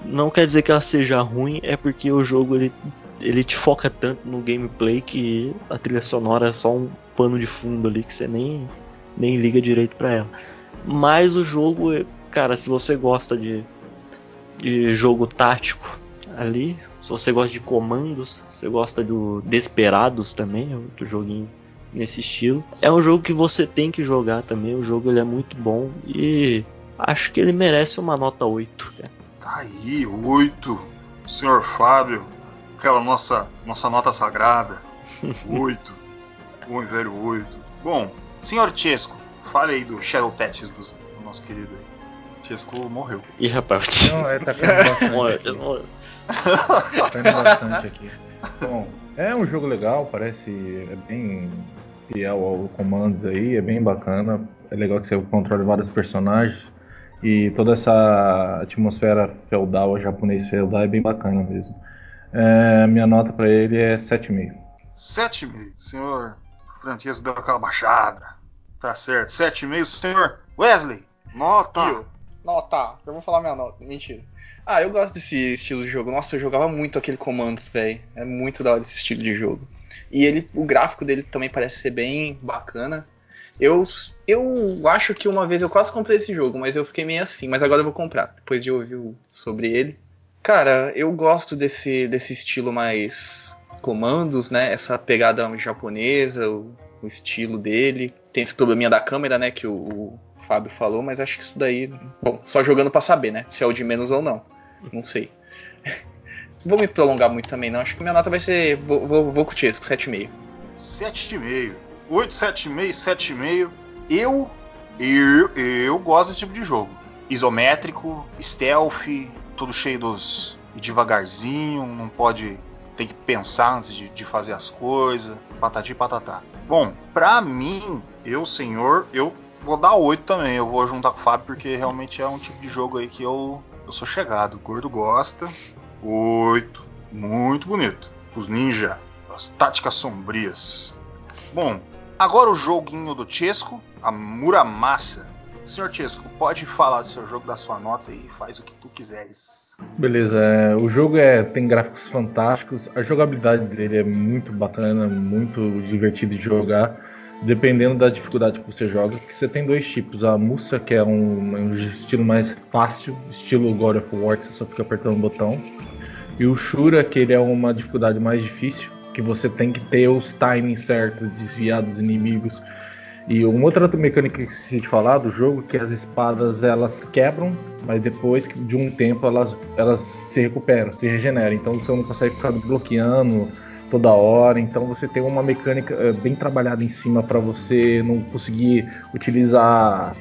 Não quer dizer que ela seja ruim, é porque o jogo ele te foca tanto no gameplay que a trilha sonora é só um pano de fundo ali que você nem liga direito pra ela. Mas o jogo, cara, se você gosta de jogo tático ali, se você gosta de Commandos, se você gosta do Desperados também, outro joguinho nesse estilo, é um jogo que você tem que jogar também. O jogo ele é muito bom e acho que ele merece uma nota 8, cara. Tá aí, 8, senhor Fábio, aquela nossa nota sagrada. 8, bom e velho 8. Bom, senhor Chesco, fale aí do Shadow Tactics do nosso querido aí. Chesco morreu. Ih, rapaz, não, ele tá caindo bastante aqui. Tá caindo bastante aqui. Bom, é um jogo legal, parece bem fiel ao Commandos aí, é bem bacana. É legal que você controla vários personagens e toda essa atmosfera feudal, japonês feudal, é bem bacana mesmo. Minha nota pra ele é 7,5. 7,5? Senhor Francisco deu aquela baixada. Tá certo. 7,5, senhor Wesley. Nota. Eu vou falar minha nota. Mentira. Ah, eu gosto desse estilo de jogo. Nossa, eu jogava muito aquele Commandos, velho. É muito da hora esse estilo de jogo. E ele, o gráfico dele também parece ser bem bacana. Eu acho que uma vez eu quase comprei esse jogo, mas eu fiquei meio assim. Mas agora eu vou comprar, depois de ouvir sobre ele. Cara, eu gosto desse estilo mais Commandos, né? Essa pegada japonesa, o estilo dele. Tem esse probleminha da câmera, né? Que o Fábio falou, mas acho que isso daí... Bom, só jogando pra saber, né? Se é o de menos ou não. Não sei. Vou me prolongar muito também, não. Acho que minha nota vai ser... Vou curtir isso, com 7,5. 7,5. 8, 7,5, 7,5. Eu gosto desse tipo de jogo. Isométrico, stealth, tudo cheio dos... devagarzinho, não pode... Tem que pensar antes de fazer as coisas. Patati patatá. Bom, pra mim, eu vou dar 8 também. Eu vou juntar com o Fábio, porque realmente é um tipo de jogo aí que eu sou chegado. O gordo gosta. 8. Muito bonito. Os ninja. As táticas sombrias. Bom, agora o joguinho do Chesco. A Muramasa. Senhor Chesco, pode falar do seu jogo, da sua nota e faz o que tu quiseres. Beleza, o jogo tem gráficos fantásticos, a jogabilidade dele é muito bacana, muito divertido de jogar, dependendo da dificuldade que você joga, que você tem dois tipos, a Musa, que é um estilo mais fácil, estilo God of War, que você só fica apertando o botão, e o Shura, que ele é uma dificuldade mais difícil, que você tem que ter os timings certos, desviar dos inimigos. E uma outra mecânica que se falar do jogo, que as espadas elas quebram, mas depois de um tempo elas se recuperam, se regeneram. Então você não consegue ficar bloqueando toda hora. Então você tem uma mecânica bem trabalhada em cima para você não conseguir utilizar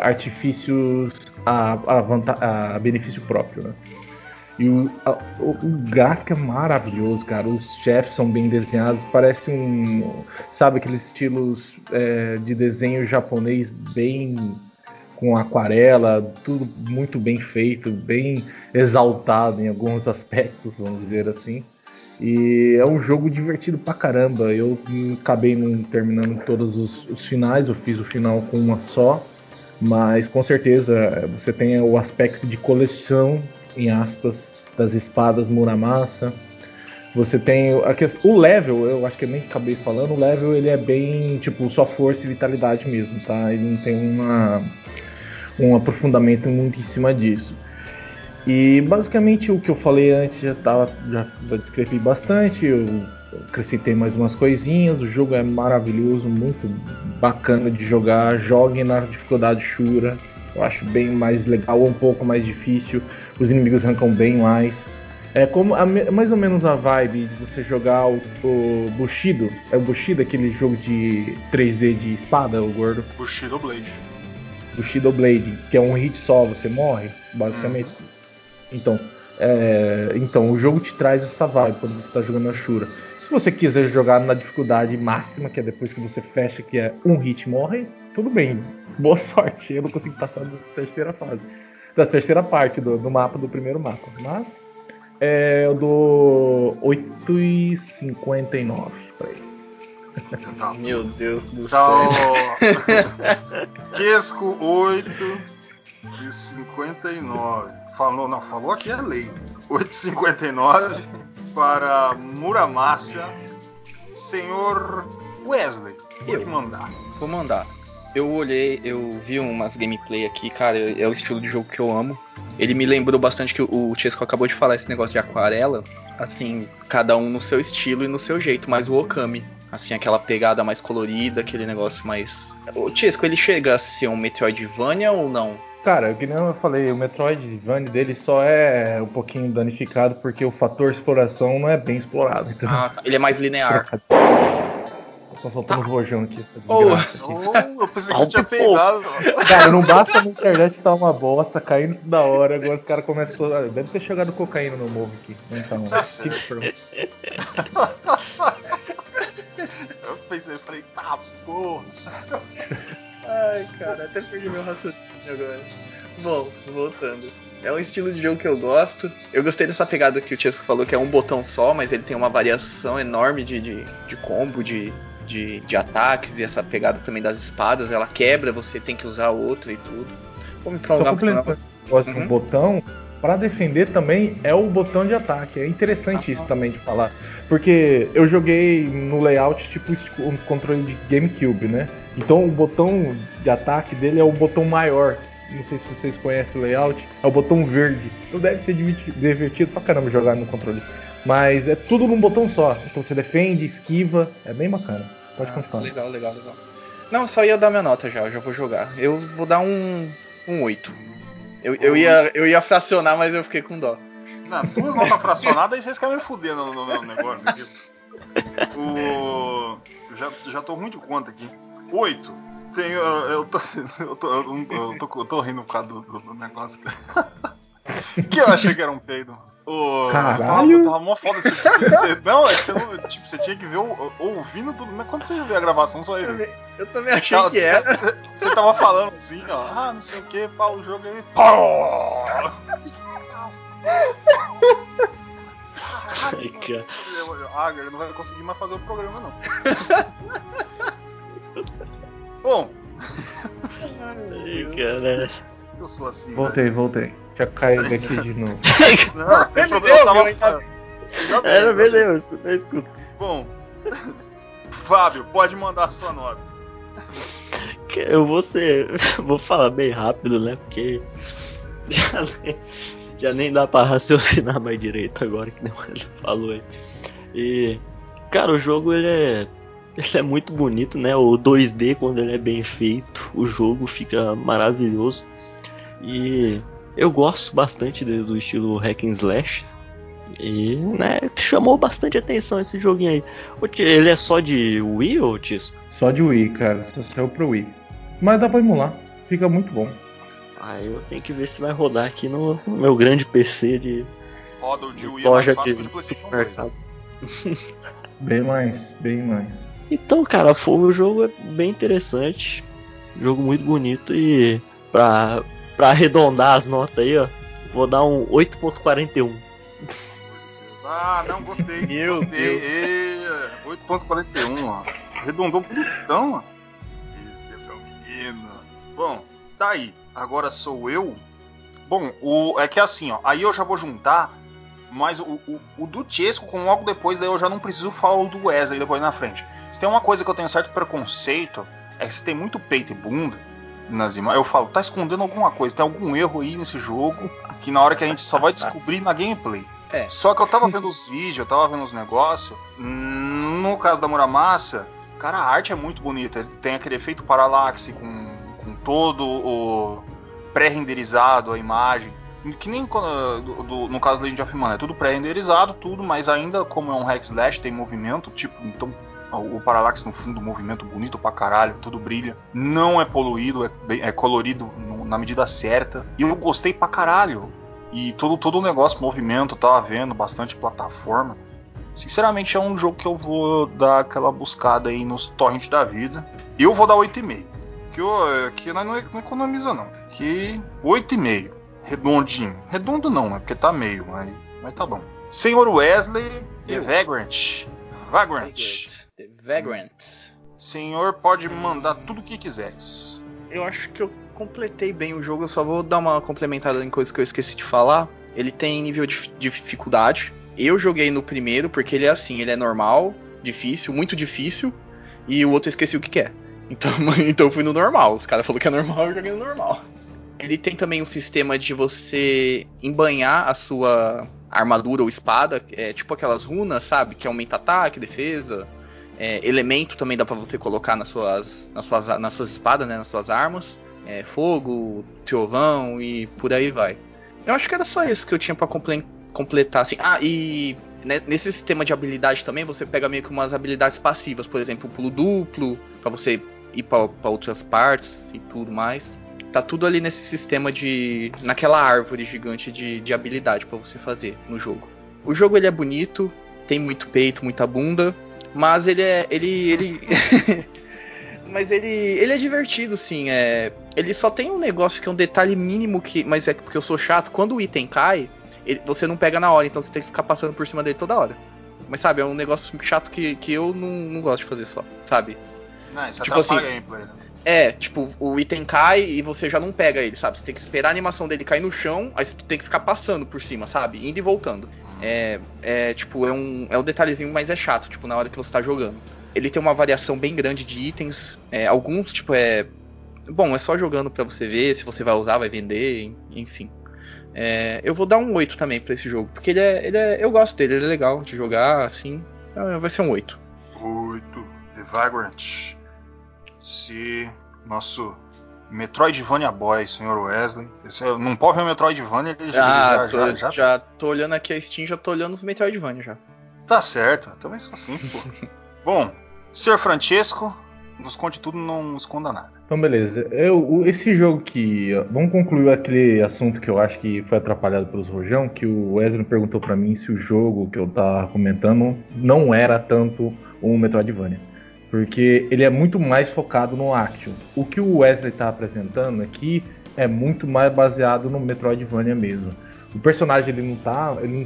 artifícios a benefício próprio, né? E o gráfico é maravilhoso, cara. Os chefes são bem desenhados. Parece sabe, aqueles estilos de desenho japonês bem com aquarela. Tudo muito bem feito, bem exaltado em alguns aspectos, vamos dizer assim. E é um jogo divertido pra caramba. Eu acabei não terminando todos os finais. Eu fiz o final com uma só. Mas com certeza você tem o aspecto de coleção, em aspas, das espadas Muramasa. Você tem o level, eu acho que eu nem acabei falando. O level ele é bem tipo só força e vitalidade mesmo, tá? Ele não tem um aprofundamento muito em cima disso. E basicamente o que eu falei antes já descrevi bastante. Eu acrescentei mais umas coisinhas. O jogo é maravilhoso, muito bacana de jogar. Joguem na dificuldade Shura, eu acho bem mais legal, um pouco mais difícil. Os inimigos arrancam bem mais. É como mais ou menos a vibe de você jogar o Bushido. É o Bushido, aquele jogo de 3D de espada, o gordo? Bushido Blade. Bushido Blade, que é um hit só, você morre, basicamente. Então, o jogo te traz essa vibe quando você está jogando a Shura. Se você quiser jogar na dificuldade máxima, que é depois que você fecha, que é um hit morre, tudo bem. Boa sorte, eu não consigo passar dessa terceira fase. Da terceira parte do mapa, do primeiro mapa. Mas eu dou 8,59 pra ele. Meu Deus do céu. Disco 8,59. Falou aqui é lei. 8,59 para Muramasa. Senhor Wesley, pode mandar. Vou mandar. Eu vi umas gameplay aqui, cara, é o estilo de jogo que eu amo. Ele me lembrou bastante que o Chesco acabou de falar, esse negócio de aquarela. Assim, cada um no seu estilo e no seu jeito, mas o Okami, assim, aquela pegada mais colorida, aquele negócio mais... O Chesco, ele chega a ser um Metroidvania ou não? Cara, que nem eu falei, o Metroidvania dele só é um pouquinho danificado porque o fator exploração não é bem explorado. Então... Ah, ele é mais linear. Só faltando um rojão aqui, essa desgraça. Eu pensei que você tinha pegado. Cara, não basta a internet estar uma bosta, caindo da hora. Agora os caras começam... Deve ter chegado cocaína no morro aqui. Então, eu pensei, falei, tá porra. Ai, cara, até perdi meu raciocínio agora. Bom, voltando. É um estilo de jogo que eu gosto. Eu gostei dessa pegada que o Chesco falou, que é um botão só, mas ele tem uma variação enorme de combo, de de ataques e essa pegada também das espadas, ela quebra, você tem que usar outra e tudo. Vou me prolongar pra... gosto de um botão para defender também é o botão de ataque. É interessante isso também de falar, porque eu joguei no layout tipo um controle de GameCube, né? Então o botão de ataque dele é o botão maior. Não sei se vocês conhecem o layout, é o botão verde. Então deve ser divertido pra caramba jogar no controle. Mas é tudo num botão só. Então você defende, esquiva, é bem bacana. Pode continuar. Legal, legal, legal. Não, só ia dar minha nota já, eu já vou jogar. Eu vou dar um 8. Eu ia fracionar, mas eu fiquei com dó. Não, duas notas fracionadas e vocês querem me fuder no meu negócio aqui. Já tô ruim de conta aqui. 8. Eu tô rindo por causa do negócio. Que eu achei que era um peido. Caralho! Eu tava mó foda. Tipo, você tinha que ver ouvindo tudo. Mas quando você vê a gravação, só eu. Eu também achei que era. Você tava falando assim, ó. Ah, não sei o que, pau, o jogo aí. Pau! Caraca! Ah, ele não vai conseguir mais fazer o programa, não. Bom! Ai, cara. Eu sou assim. Voltei. Já caiu daqui de novo. Não, eu escuto. Bom, Fábio, pode mandar sua nota. Eu vou falar bem rápido, né? Porque já nem dá pra raciocinar mais direito agora, que nem ele falou aí. E, cara, o jogo ele é muito bonito, né? O 2D, quando ele é bem feito, o jogo fica maravilhoso. E eu gosto bastante do estilo hack and slash. E, né, chamou bastante atenção esse joguinho aí. Ele é só de Wii ou Tisco? Só de Wii, cara. Só saiu pro Wii. Mas dá pra emular. Fica muito bom. Ah, eu tenho que ver se vai rodar aqui no meu grande PC de... Roda o de Wii é mais fácil que o de PlayStation 3. Bem mais. Então, cara, o jogo é bem interessante. Jogo muito bonito e... Pra arredondar as notas aí, ó, vou dar um 8.41. Ah, não gostei. Meu Deus. 8.41, ó. Arredondou bonitão, ó. Esse é meu menino. Bom, tá aí. Agora sou eu. Bom, é que assim, ó. Aí eu já vou juntar, mas o do Tiesco com logo depois, daí eu já não preciso falar o do Wesley depois na frente. Se tem uma coisa que eu tenho certo preconceito, é que se tem muito peito e bunda. Eu falo, tá escondendo alguma coisa, tem algum erro aí nesse jogo, que na hora que a gente só vai descobrir na gameplay. É. Só que eu tava vendo os vídeos, eu tava vendo os negócios, no caso da Muramasa, cara, a arte é muito bonita, ele tem aquele efeito paralaxe com todo o pré-renderizado, a imagem, que nem no caso da Legend of Mana, é tudo pré-renderizado, tudo, mas ainda como é um hack slash, tem movimento, tipo, então... O Parallax no fundo, movimento bonito pra caralho, tudo brilha. Não é poluído, é colorido na medida certa. E eu gostei pra caralho. E todo o negócio, movimento, tava vendo, bastante plataforma. Sinceramente, é um jogo que eu vou dar aquela buscada aí nos torrents da vida. Eu vou dar 8,5. Que não economiza, não. Que 8,5. Redondinho. Redondo não, é porque tá meio, mas tá bom. Senhor Wesley, The Vagrant. The Vagrant. Senhor, pode mandar tudo o que quiseres. Eu acho que eu completei bem o jogo. Eu só vou dar uma complementada em coisas que eu esqueci de falar. Ele tem nível de dificuldade. Eu joguei no primeiro porque ele é assim, ele é normal, difícil, muito difícil. E o outro eu esqueci o que é. Então eu fui no normal. Os caras falaram que é normal, eu joguei no normal. Ele tem também um sistema de você embanhar a sua armadura ou espada. É tipo aquelas runas, sabe? Que aumenta ataque, defesa... elemento também dá pra você colocar nas suas espadas, né? Nas suas armas. Fogo, trovão e por aí vai. Eu acho que era só isso que eu tinha pra completar. Assim. Ah, e né, nesse sistema de habilidade também, você pega meio que umas habilidades passivas. Por exemplo, pulo duplo, pra você ir pra outras partes e tudo mais. Tá tudo ali nesse sistema naquela árvore gigante de habilidade pra você fazer no jogo. O jogo ele é bonito, tem muito peito, muita bunda... Mas ele é divertido, sim. Ele só tem um negócio que é um detalhe mínimo que. Mas é porque eu sou chato. Quando o item cai, você não pega na hora, então você tem que ficar passando por cima dele toda hora. Mas, sabe, é um negócio chato que eu não gosto de fazer só, sabe? Não, isso tipo atrapalha assim, a gameplay, né? É, tipo, o item cai e você já não pega ele, sabe? Você tem que esperar a animação dele cair no chão, aí você tem que ficar passando por cima, sabe? Indo e voltando. Tipo, é um detalhezinho, mas é chato, tipo, na hora que você tá jogando. Ele tem uma variação bem grande de itens. Alguns, tipo, Bom, é só jogando pra você ver se você vai usar, vai vender, enfim. Eu vou dar um 8 também pra esse jogo, porque eu gosto dele, ele é legal de jogar, assim. Vai ser um 8. 8, The Vagrant. Se nosso Metroidvania Boy, senhor Wesley. Esse não pode ver o Metroidvania, ele já tô olhando aqui a Steam, já tô olhando os Metroidvania já. Tá certo, também sou assim, pô. Bom, senhor Francesco, nos conte tudo, não esconda nada. Então, beleza. Esse jogo que... Vamos concluir aquele assunto que eu acho que foi atrapalhado pelos Rojão, que o Wesley perguntou pra mim se o jogo que eu tava comentando não era tanto um Metroidvania. Porque ele é muito mais focado no action. O que o Wesley tá apresentando aqui é muito mais baseado no Metroidvania mesmo. O personagem ele não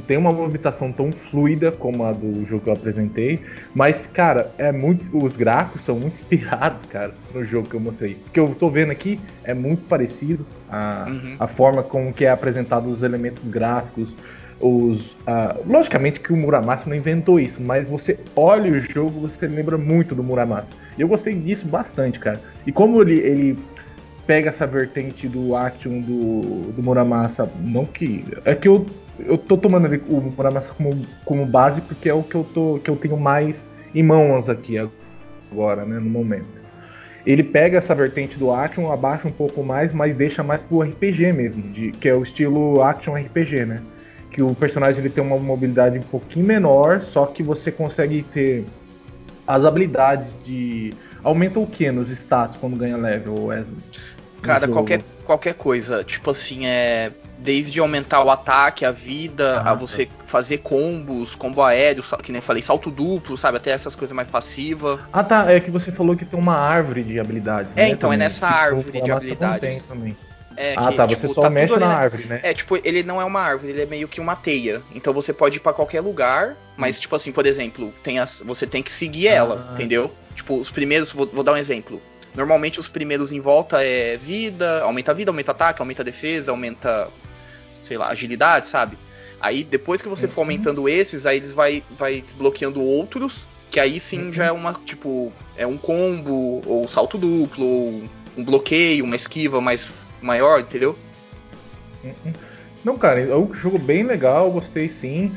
tem uma movimentação tão fluida como a do jogo que eu apresentei, mas, cara, os gráficos são muito inspirados, cara, no jogo que eu mostrei. O que eu tô vendo aqui é muito parecido a forma como que é apresentado os elementos gráficos. Logicamente que o Muramasa não inventou isso, mas você olha o jogo, você lembra muito do Muramasa. E eu gostei disso bastante, cara. E como ele pega essa vertente do action do Muramasa, não que... É que eu tô tomando o Muramasa como base, porque é o que eu tenho mais em mãos aqui agora, né, no momento. Ele pega essa vertente do action, abaixa um pouco mais, mas deixa mais pro RPG mesmo, que é o estilo action RPG, né? Que o personagem ele tem uma mobilidade um pouquinho menor, só que você consegue ter as habilidades de... Aumenta o que nos status quando ganha level, Wesley? Cara, qualquer coisa. Tipo assim, desde aumentar o ataque, a vida, a você fazer combos, combo aéreo, que nem eu falei, salto duplo, sabe? Até essas coisas mais passivas. Ah, tá. É que você falou que tem uma árvore de habilidades, né? Então também. É nessa árvore de habilidades. Também. Tipo, você só mexe na árvore, né? Tipo, ele não é uma árvore, ele é meio que uma teia. Então você pode ir pra qualquer lugar, mas, tipo assim, por exemplo, você tem que seguir ela, entendeu? Tipo, os primeiros, vou dar um exemplo. Normalmente os primeiros em volta é vida, aumenta ataque, aumenta defesa, aumenta, sei lá, agilidade, sabe? Aí depois que você for aumentando esses, aí eles vai desbloqueando outros, que aí sim já é uma, tipo, é um combo, ou salto duplo, ou um bloqueio, uma esquiva maior, entendeu? Não, cara, é um jogo bem legal, gostei sim.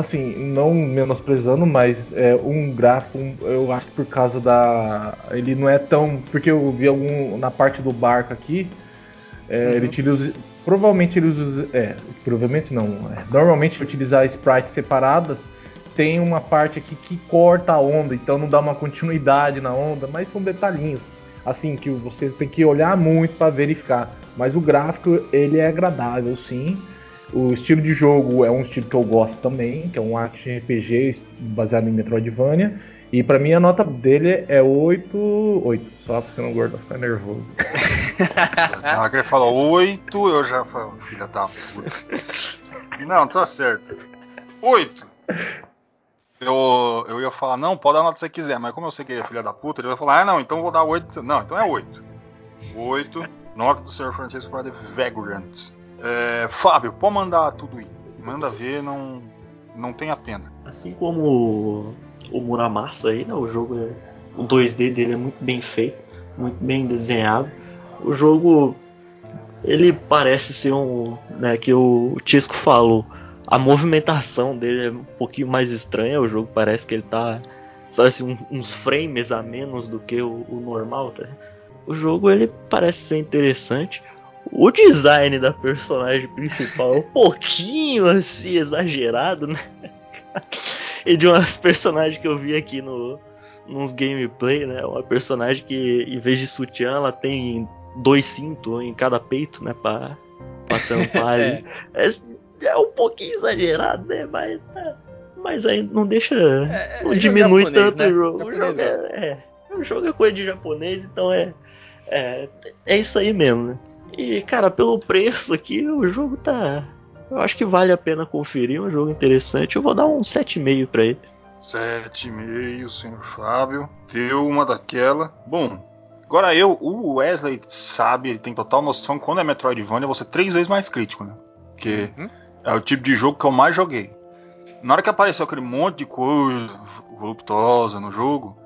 Assim, não menosprezando, mas um gráfico, eu acho que por causa ele não é tão... Porque eu vi algum na parte do barco aqui, normalmente ele utilizar sprites separadas. Tem uma parte aqui que corta a onda, então não dá uma continuidade na onda, mas são detalhinhos assim, que você tem que olhar muito para verificar. Mas o gráfico, ele é agradável, sim. O estilo de jogo é um estilo que eu gosto também, que é um action RPG baseado em Metroidvania. E pra mim a nota dele é 8. Só pra você não guardar, ficar nervoso. A Magre fala 8, eu já falo, filha da puta. Não, tá certo. 8. Eu ia falar, não, pode dar a nota que você quiser, mas como eu sei que ele é filha da puta, ele vai falar, não, então vou dar 8. Não, então é 8. 8, nota do Sr. Francisco para The Vagrant. Fábio, pode mandar tudo aí. Manda ver, não tem a pena. Assim como o Muramasa aí, né, o jogo, o 2D dele é muito bem feito, muito bem desenhado. O jogo, ele parece ser um, né, que o Tisco falou, a movimentação dele é um pouquinho mais estranha. O jogo parece que ele tá, sabe, assim, uns frames a menos do que o normal, tá? O jogo, ele parece ser interessante. O design da personagem principal é um pouquinho assim exagerado, né? E de umas personagens que eu vi aqui nos gameplay, né? Uma personagem que, em vez de sutiã, ela tem 2 cintos em cada peito, né? Pra tampar ali. É um pouquinho exagerado, né? Mas ainda não deixa. Não diminui japonês, tanto, né? O jogo. O jogo é coisa de japonês, então é isso aí mesmo, né? E, cara, pelo preço aqui, o jogo tá Eu acho que vale a pena conferir, um jogo interessante. Eu vou dar um 7,5 pra ele. 7,5, senhor Fábio. Deu uma daquela. Bom, agora o Wesley sabe, ele tem total noção, quando é Metroidvania, você é 3 vezes mais crítico, né? Porque é o tipo de jogo que eu mais joguei. Na hora que apareceu aquele monte de coisa voluptuosa no jogo,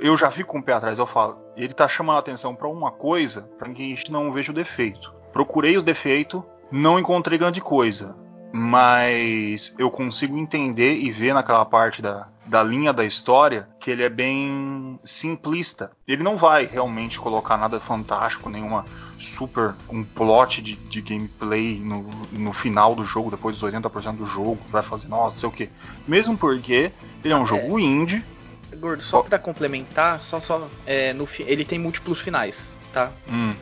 eu já fico com o pé atrás, eu falo, ele tá chamando a atenção pra uma coisa pra que a gente não veja o defeito. Procurei o defeito, não encontrei grande coisa, mas eu consigo entender e ver naquela parte da linha da história que ele é bem simplista. Ele não vai realmente colocar nada fantástico, nenhuma super, um plot de gameplay no final do jogo, depois dos 80% do jogo, vai fazer, nossa, sei o quê. Mesmo porque ele é um jogo indie. Gordo, só pra complementar, ele tem múltiplos finais, tá? Uhum.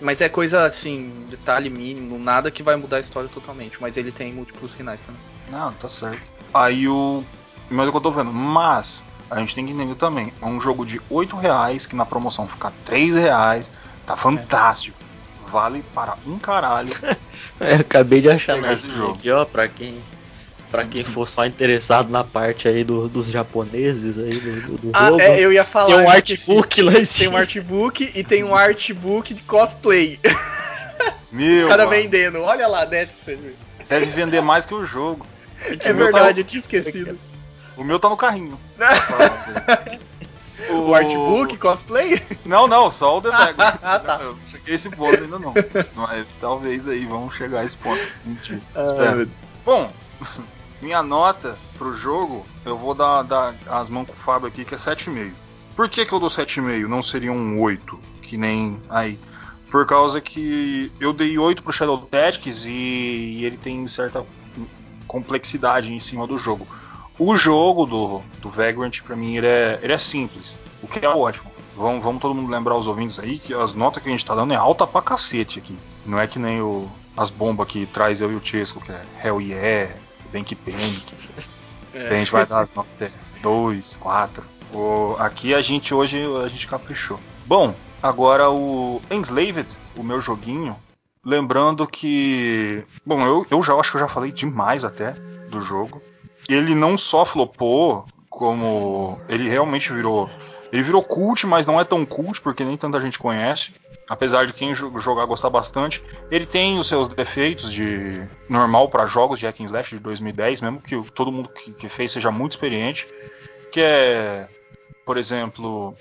Mas é coisa assim, detalhe mínimo, nada que vai mudar a história totalmente, mas ele tem múltiplos finais também. Não, tá certo. Mas é o que eu tô vendo, mas a gente tem que entender também, é um jogo de R$8 que na promoção fica R$3, tá fantástico. Vale para um caralho. Acabei de achar esse jogo aqui, ó, pra quem for só interessado na parte aí dos japoneses aí do jogo. Eu ia falar. Tem um artbook lá em cima. Tem um artbook e tem um artbook de cosplay. Meu, o cara vendendo, olha lá, deve vender mais que o jogo. É verdade, eu tinha esquecido. O meu tá no carrinho. O artbook, cosplay? Não, só o The Vagrant. Ah, tá. Eu não cheguei a esse ponto ainda não. Mas talvez aí, vamos chegar a esse ponto. Mentira. Espera. Bom, minha nota pro jogo, eu vou dar as mãos com o Fábio aqui, que é 7,5. Por que eu dou 7,5? Não seria um 8, que nem aí. Por causa que eu dei 8 pro Shadow Tactics e ele tem certa complexidade em cima do jogo. O jogo do Vagrant, pra mim, ele é simples, o que é ótimo. Vamos todo mundo lembrar os ouvintes aí que as notas que a gente tá dando é alta pra cacete aqui. Não é que nem as bombas que traz eu e o Chesco, que é Hell Yeah, Bank Panic. A gente vai dar as notas até 2, 4. Aqui hoje a gente caprichou. Bom, agora o Enslaved, o meu joguinho. Lembrando que... Bom, eu já acho que eu já falei demais até do jogo. Ele não só flopou, como ele realmente virou... Ele virou cult, mas não é tão cult, porque nem tanta gente conhece. Apesar de quem jogar gostar bastante. Ele tem os seus defeitos de normal para jogos de hack and slash de 2010, mesmo que todo mundo que fez seja muito experiente. Que é, por exemplo,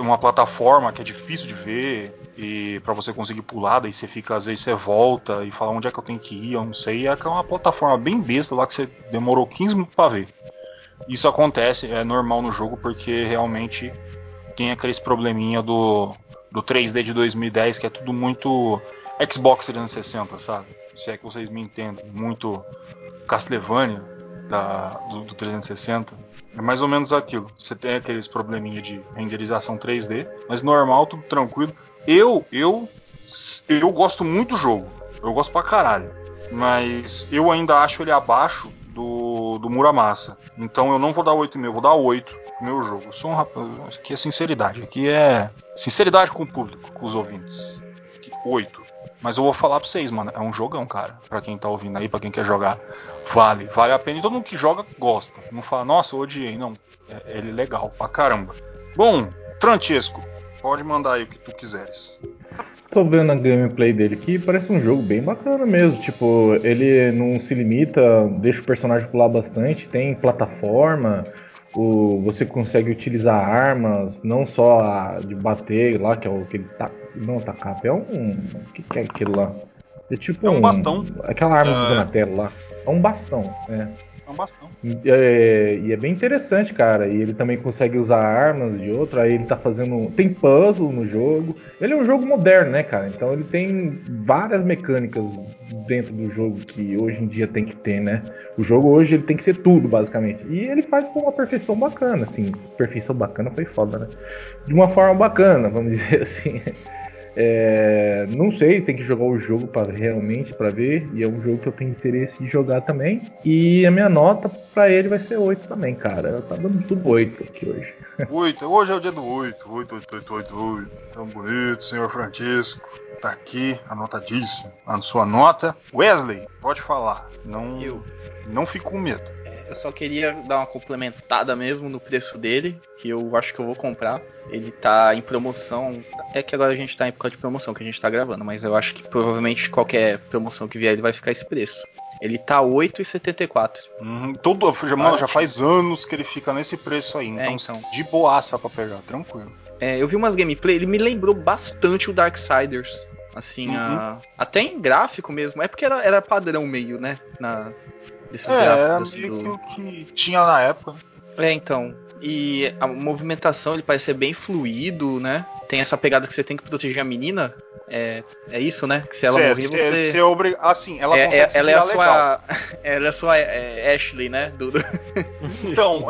uma plataforma que é difícil de ver, e para você conseguir pular, daí você fica, às vezes você volta e fala onde é que eu tenho que ir, eu não sei. É uma plataforma bem besta lá que você demorou 15 minutos para ver. Isso acontece, é normal no jogo, porque realmente tem aqueles probleminha do 3D de 2010, que é tudo muito Xbox 360, sabe? Se é que vocês me entendem, muito Castlevania do 360. É mais ou menos aquilo. Você tem aqueles probleminha de renderização 3D, mas normal, tudo tranquilo. Eu gosto muito do jogo. Eu gosto pra caralho. Mas eu ainda acho ele abaixo do Muramasa. Então eu não vou dar 8,5, eu vou dar 8 pro meu jogo. Eu sou um rapaz. Aqui é sinceridade. Aqui é sinceridade com o público, com os ouvintes. Aqui, 8. Mas eu vou falar pra vocês, mano. É um jogão, cara. Pra quem tá ouvindo aí, pra quem quer jogar. Vale a pena. E todo mundo que joga gosta. Não fala, nossa, eu odiei. Não. Ele é legal pra caramba. Bom, Francesco, pode mandar aí o que tu quiseres. Tô vendo a gameplay dele aqui, parece um jogo bem bacana mesmo. Tipo, ele não se limita, deixa o personagem pular bastante, tem plataforma, você consegue utilizar armas, não só a de bater lá, que é o que ele tá. Não, tá cap, é um. O que é aquilo lá? É tipo. É um bastão. Aquela arma que usa na tela lá. É um bastão, né? E é bem interessante, cara. E ele também consegue usar armas de outro. Aí ele tá fazendo... Tem puzzle no jogo. Ele é um jogo moderno, né, cara? Então ele tem várias mecânicas dentro do jogo que hoje em dia tem que ter, né? O jogo hoje ele tem que ser tudo, basicamente. E ele faz com uma perfeição bacana, assim. Perfeição bacana foi foda, né? De uma forma bacana, vamos dizer assim. Não sei, tem que jogar o jogo realmente para ver, e é um jogo que eu tenho interesse em jogar também. E a minha nota para ele vai ser 8 também, cara. Tá dando tudo 8 aqui hoje. 8, hoje é o dia do 8. 8. Tão bonito, senhor Francisco. Tá aqui, anotadíssimo. A sua nota. Wesley, pode falar. Não fique com medo. Eu só queria dar uma complementada mesmo no preço dele, que eu acho que eu vou comprar. Ele tá em promoção. É que agora a gente tá em época de promoção que a gente tá gravando, mas eu acho que provavelmente qualquer promoção que vier ele vai ficar esse preço. Ele tá R$8,74. Já faz anos que ele fica nesse preço aí, então de boaça pra pegar, tranquilo. Eu vi umas gameplay, ele me lembrou bastante o Darksiders. Assim, até em gráfico mesmo. É porque era padrão meio, né? Gráficos era meio que tinha na época. Então. E a movimentação, ele parece ser bem fluido, né? Tem essa pegada que você tem que proteger a menina. É isso, né? Que se ela morrer, você... Assim, ela consegue se virar legal. Ela é a sua Ashley, né? Então,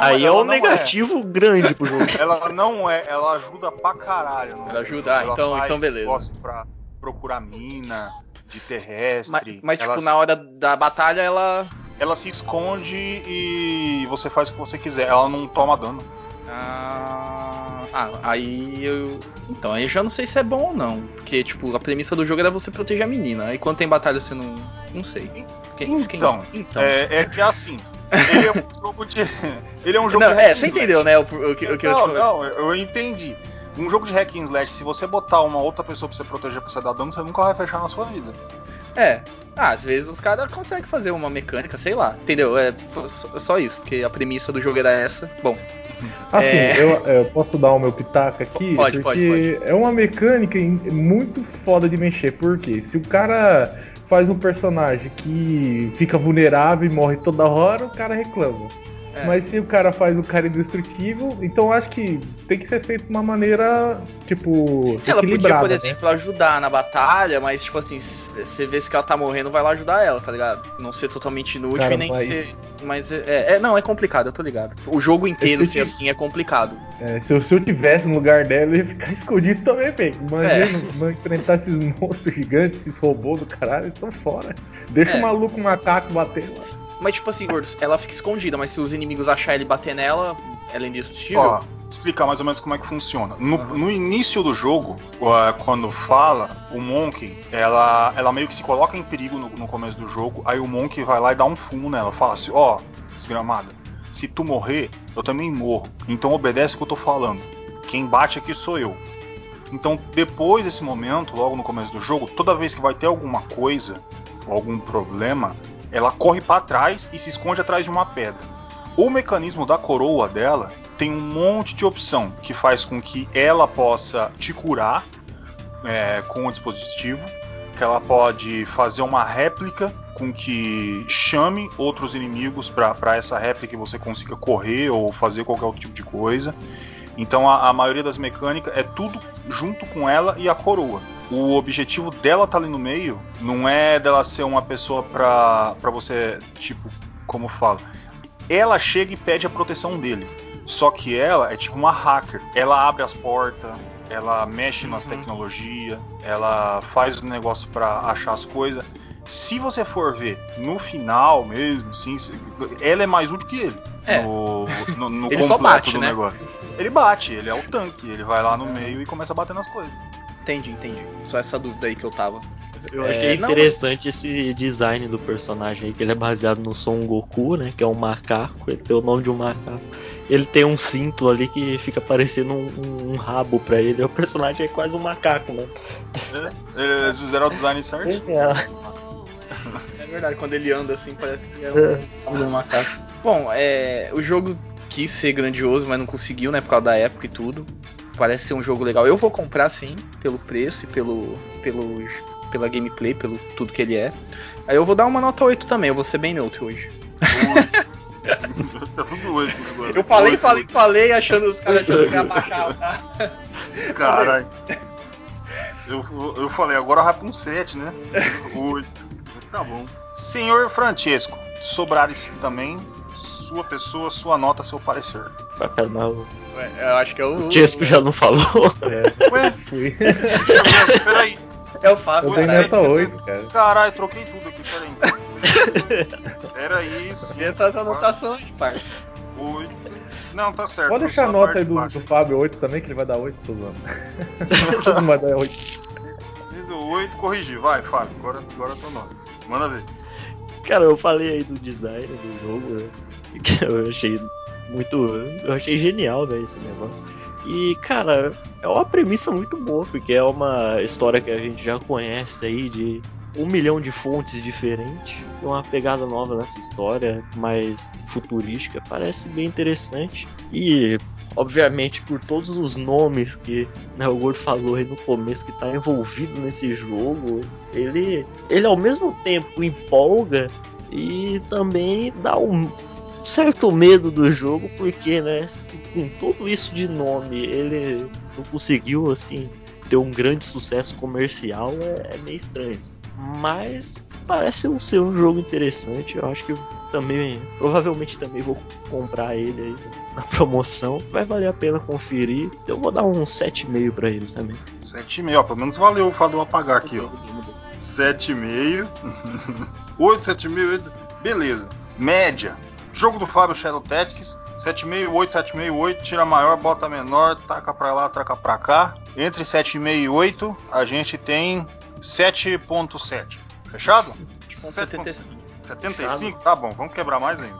aí é um negativo grande pro jogo. Ela não é... Ela ajuda pra caralho. Ela ajuda, então beleza. Ela faz pra procurar mina de terrestre. Mas tipo, na hora da batalha, ela se esconde e você faz o que você quiser. Ela não toma dano. Então, aí eu já não sei se é bom ou não. Porque, tipo, a premissa do jogo era você proteger a menina. Aí quando tem batalha, você não... Não sei. Então. É que é assim... Ele é um jogo de... Ele é um jogo de... Você entendeu, né? Eu entendi. Um jogo de hack and slash, se você botar uma outra pessoa pra você proteger, pra você dar dano, você nunca vai fechar na sua vida. Às vezes os caras conseguem fazer uma mecânica, sei lá, entendeu? É só isso, porque a premissa do jogo era essa. Bom. Assim, eu posso dar o meu pitaco aqui? Pode. É uma mecânica muito foda de mexer, porque se o cara faz um personagem que fica vulnerável e morre toda hora, o cara reclama. Mas se o cara faz o cara indestrutível, então acho que tem que ser feito de uma maneira, tipo, ela equilibrada. Ela podia, por exemplo, ajudar na batalha, mas, tipo assim, você vê se ela tá morrendo, vai lá ajudar ela, tá ligado? Não ser totalmente inútil, cara, e nem ser... Mas é complicado, eu tô ligado. O jogo inteiro ser assim é complicado. Se eu tivesse no lugar dela, eu ia ficar escondido também, velho. Imagina enfrentar esses monstros gigantes, esses robôs do caralho, eles tão fora. Deixa o maluco, um macaco bater lá. Mas tipo assim, gordos, ela fica escondida, mas se os inimigos acharem ele e bater nela, ela é indestrutível? Ó, explicar mais ou menos como é que funciona. No início do jogo, quando fala, o Monkey, ela meio que se coloca em perigo no começo do jogo, aí o Monkey vai lá e dá um fumo nela, fala assim, desgramada, se tu morrer, eu também morro, então obedece o que eu tô falando, quem bate aqui sou eu. Então depois desse momento, logo no começo do jogo, toda vez que vai ter alguma coisa, ou algum problema, ela corre para trás e se esconde atrás de uma pedra. O mecanismo da coroa dela tem um monte de opção que faz com que ela possa te curar com o dispositivo, que ela pode fazer uma réplica com que chame outros inimigos para essa réplica e você consiga correr ou fazer qualquer outro tipo de coisa. Então a maioria das mecânicas é tudo junto com ela e a coroa. O objetivo dela tá ali no meio, não é dela ser uma pessoa pra você, tipo, como fala. Ela chega e pede a proteção dele, só que ela é tipo uma hacker. Ela abre as portas, ela mexe nas tecnologias, ela faz o negócio pra achar as coisas. Se você for ver no final mesmo, sim, ela é mais útil que ele. No ele completo bate, do negócio. Ele bate, ele é o tanque, ele vai lá no meio e começa a bater nas coisas. Entendi. Só essa dúvida aí que eu tava. Eu achei interessante esse design do personagem aí, que ele é baseado no Son Goku, né? Que é um macaco, ele tem o nome de um macaco. Ele tem um cinto ali que fica parecendo um rabo pra ele. O personagem é quase um macaco, né? Eles fizeram o design certo? É verdade, quando ele anda assim parece que é um macaco. Bom, o jogo quis ser grandioso, mas não conseguiu, né? Por causa da época e tudo. Parece ser um jogo legal. Eu vou comprar sim, pelo preço e pela gameplay, pelo tudo que ele é. Aí eu vou dar uma nota 8 também, eu vou ser bem neutro hoje. Eu falei, achando os caras que ia baixar. Caralho. Eu falei, agora vai pra um 7, né? 8. Tá bom. Senhor Francesco, Sobrares também... sua pessoa, sua nota, seu parecer. Pra calmar o... Ué, eu acho que é o Chesco já não falou. É. Ué? Deixa eu ver, peraí. Eu faço. Eu tenho nota 8, cara. Caralho, troquei tudo aqui, peraí. Peraí, sim. Essas anotações, parça. 8. Não, tá certo. Pode deixar a nota aí do Fábio 8 também, que ele vai dar 8 todo ano. Todo mundo vai dar 8. 8, corrigir. Vai, Fábio, agora é tua nota. Manda ver. Cara, eu falei aí do design do jogo, né? Que eu achei muito... Eu achei genial, né, esse negócio. E, cara, é uma premissa muito boa, porque é uma história que a gente já conhece aí de 1 milhão de fontes diferentes. Tem uma pegada nova nessa história, mais futurística, parece bem interessante. E, obviamente, por todos os nomes que, né, o Gordo falou aí no começo, que tá envolvido nesse jogo, ele ao mesmo tempo empolga e também dá um certo medo do jogo, porque, né, com tudo isso de nome, ele não conseguiu, assim, ter um grande sucesso comercial, é meio estranho. Mas parece ser um jogo interessante, eu acho que também, provavelmente também vou comprar ele aí na promoção, vai valer a pena conferir, eu vou dar um 7,5 pra ele também. 7,5, ó, pelo menos valeu o Fado apagar aqui, ó. 7,5, 8, 7,5, 8, beleza, média. Jogo do Fábio, Shadow Tactics, 7,5, 8, 7,5, 8, tira maior, bota menor, taca pra lá, taca pra cá. Entre 7,5 e 8, a gente tem 7,7. Fechado? 7,75. 75? Tá bom, vamos quebrar mais ainda.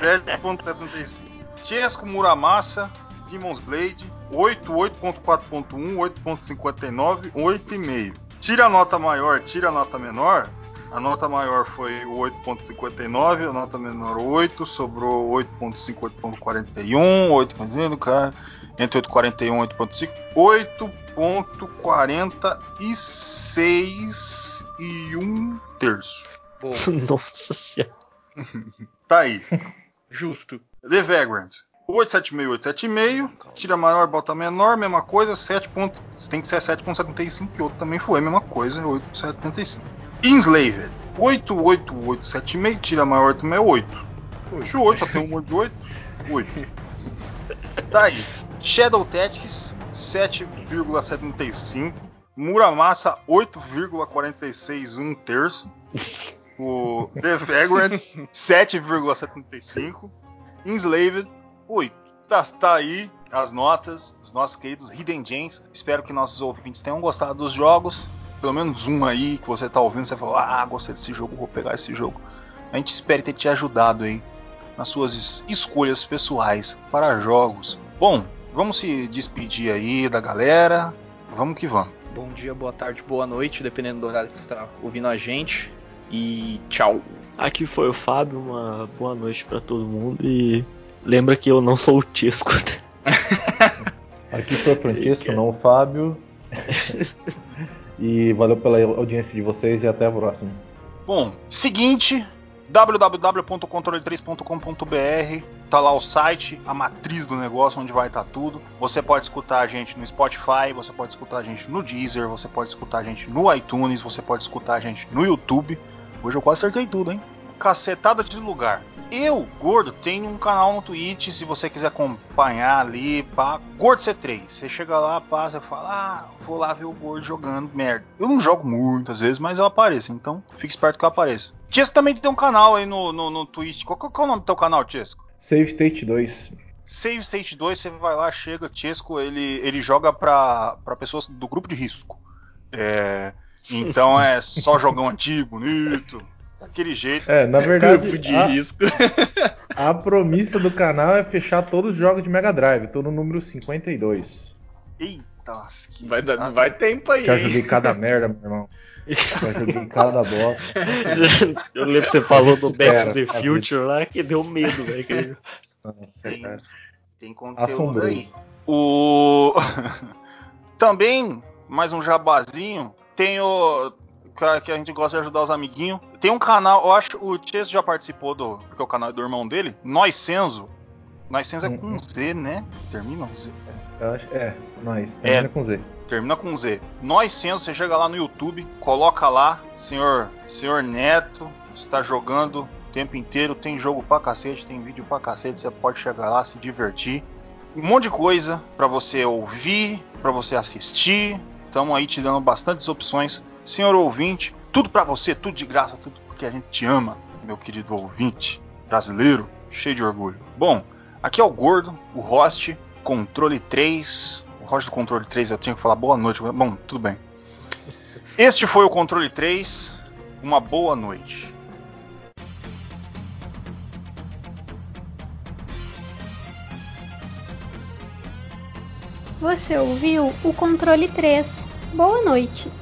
7,75. Chesco, Muramasa, Demon's Blade, 8, 8.4.1, 8.59, 8,5. Tira a nota maior, tira a nota menor... A nota maior foi 8.59, a nota menor 8, sobrou 8.5, 8.41, 8.5, cara, entre 8.41 e 8.5, 8.46 e 1/3. Boa. Nossa senhora. Tá aí. Justo. The Vagrant. 8,75, 8,75, tira maior, bota menor, mesma coisa, 7. Tem que ser 7,75, que outro também foi, mesma coisa, 8,75. Enslaved, 8,8,8,7,5, tira maior, também é 8. Puxa, 8, só tem um monte de 8. 8. Tá aí. Shadow Tactics, 7,75. Muramasa, 8,46, 1/3. O The Vagrant, 7,75. Enslaved, 8. Tá aí as notas, os nossos queridos Hidden Gems. Espero que nossos ouvintes tenham gostado dos jogos. Pelo menos um aí que você tá ouvindo, você fala, gostei desse jogo, vou pegar esse jogo. A gente espera ter te ajudado aí nas suas escolhas pessoais para jogos. Bom, vamos se despedir aí da galera, vamos que vamos. Bom dia, boa tarde, boa noite, dependendo do horário que você tá ouvindo a gente. E tchau. Aqui foi o Fábio, uma boa noite para todo mundo e lembra que eu não sou o Tisco. Aqui foi o Francisco, não o Fábio. E valeu pela audiência de vocês e até a próxima. Bom, seguinte, www.controle3.com.br, tá lá o site, a matriz do negócio, onde vai estar tudo. Você pode escutar a gente no Spotify, você pode escutar a gente no Deezer, você pode escutar a gente no iTunes, você pode escutar a gente no YouTube. Hoje eu quase acertei tudo, hein? Cacetada de lugar. Eu, Gordo, tenho um canal no Twitch, se você quiser acompanhar ali, pá, Gordo C3. Você chega lá, passa, fala, vou lá ver o Gordo jogando, merda. Eu não jogo muitas vezes, mas eu apareço, então fique esperto que eu apareço. Chesco também tem um canal aí no Twitch. Qual é o nome do teu canal, Chesco? Save State 2. Save State 2, você vai lá, chega, Chesco, ele joga pra pessoas do grupo de risco. Então é só jogão antigo, bonito... Daquele jeito. Na verdade, de risco. A promissa do canal é fechar todos os jogos de Mega Drive. Tô no número 52. Eita, lasquinha. Vai tempo aí. Já joguei cada merda, meu irmão. Já joguei cada bosta. Eu lembro que você falou do Back to the Future lá, que deu medo, velho. Nossa, cara. Tem conteúdo assombrou. Aí. Também, mais um jabazinho, tem o... que a gente gosta de ajudar os amiguinhos. Tem um canal, eu acho, o Chesco já participou do, porque é o canal do irmão dele, Nós Senso. Nós Senso é com Z, né? Termina com Z. Eu acho, Nós, termina com Z. Termina com Z. Nós Senso, você chega lá no YouTube, coloca lá, senhor Neto, está jogando tempo inteiro, tem jogo pra cacete, tem vídeo pra cacete, você pode chegar lá, se divertir. Um monte de coisa pra você ouvir, pra você assistir, estamos aí te dando bastantes opções. Senhor ouvinte, tudo pra você, tudo de graça, tudo porque a gente te ama, meu querido ouvinte brasileiro, cheio de orgulho. Bom, aqui é o Gordo, o host, Controle 3, o host do Controle 3 eu tinha que falar boa noite, mas bom, tudo bem. Este foi o Controle 3, uma boa noite. Você ouviu o Controle 3. Boa noite.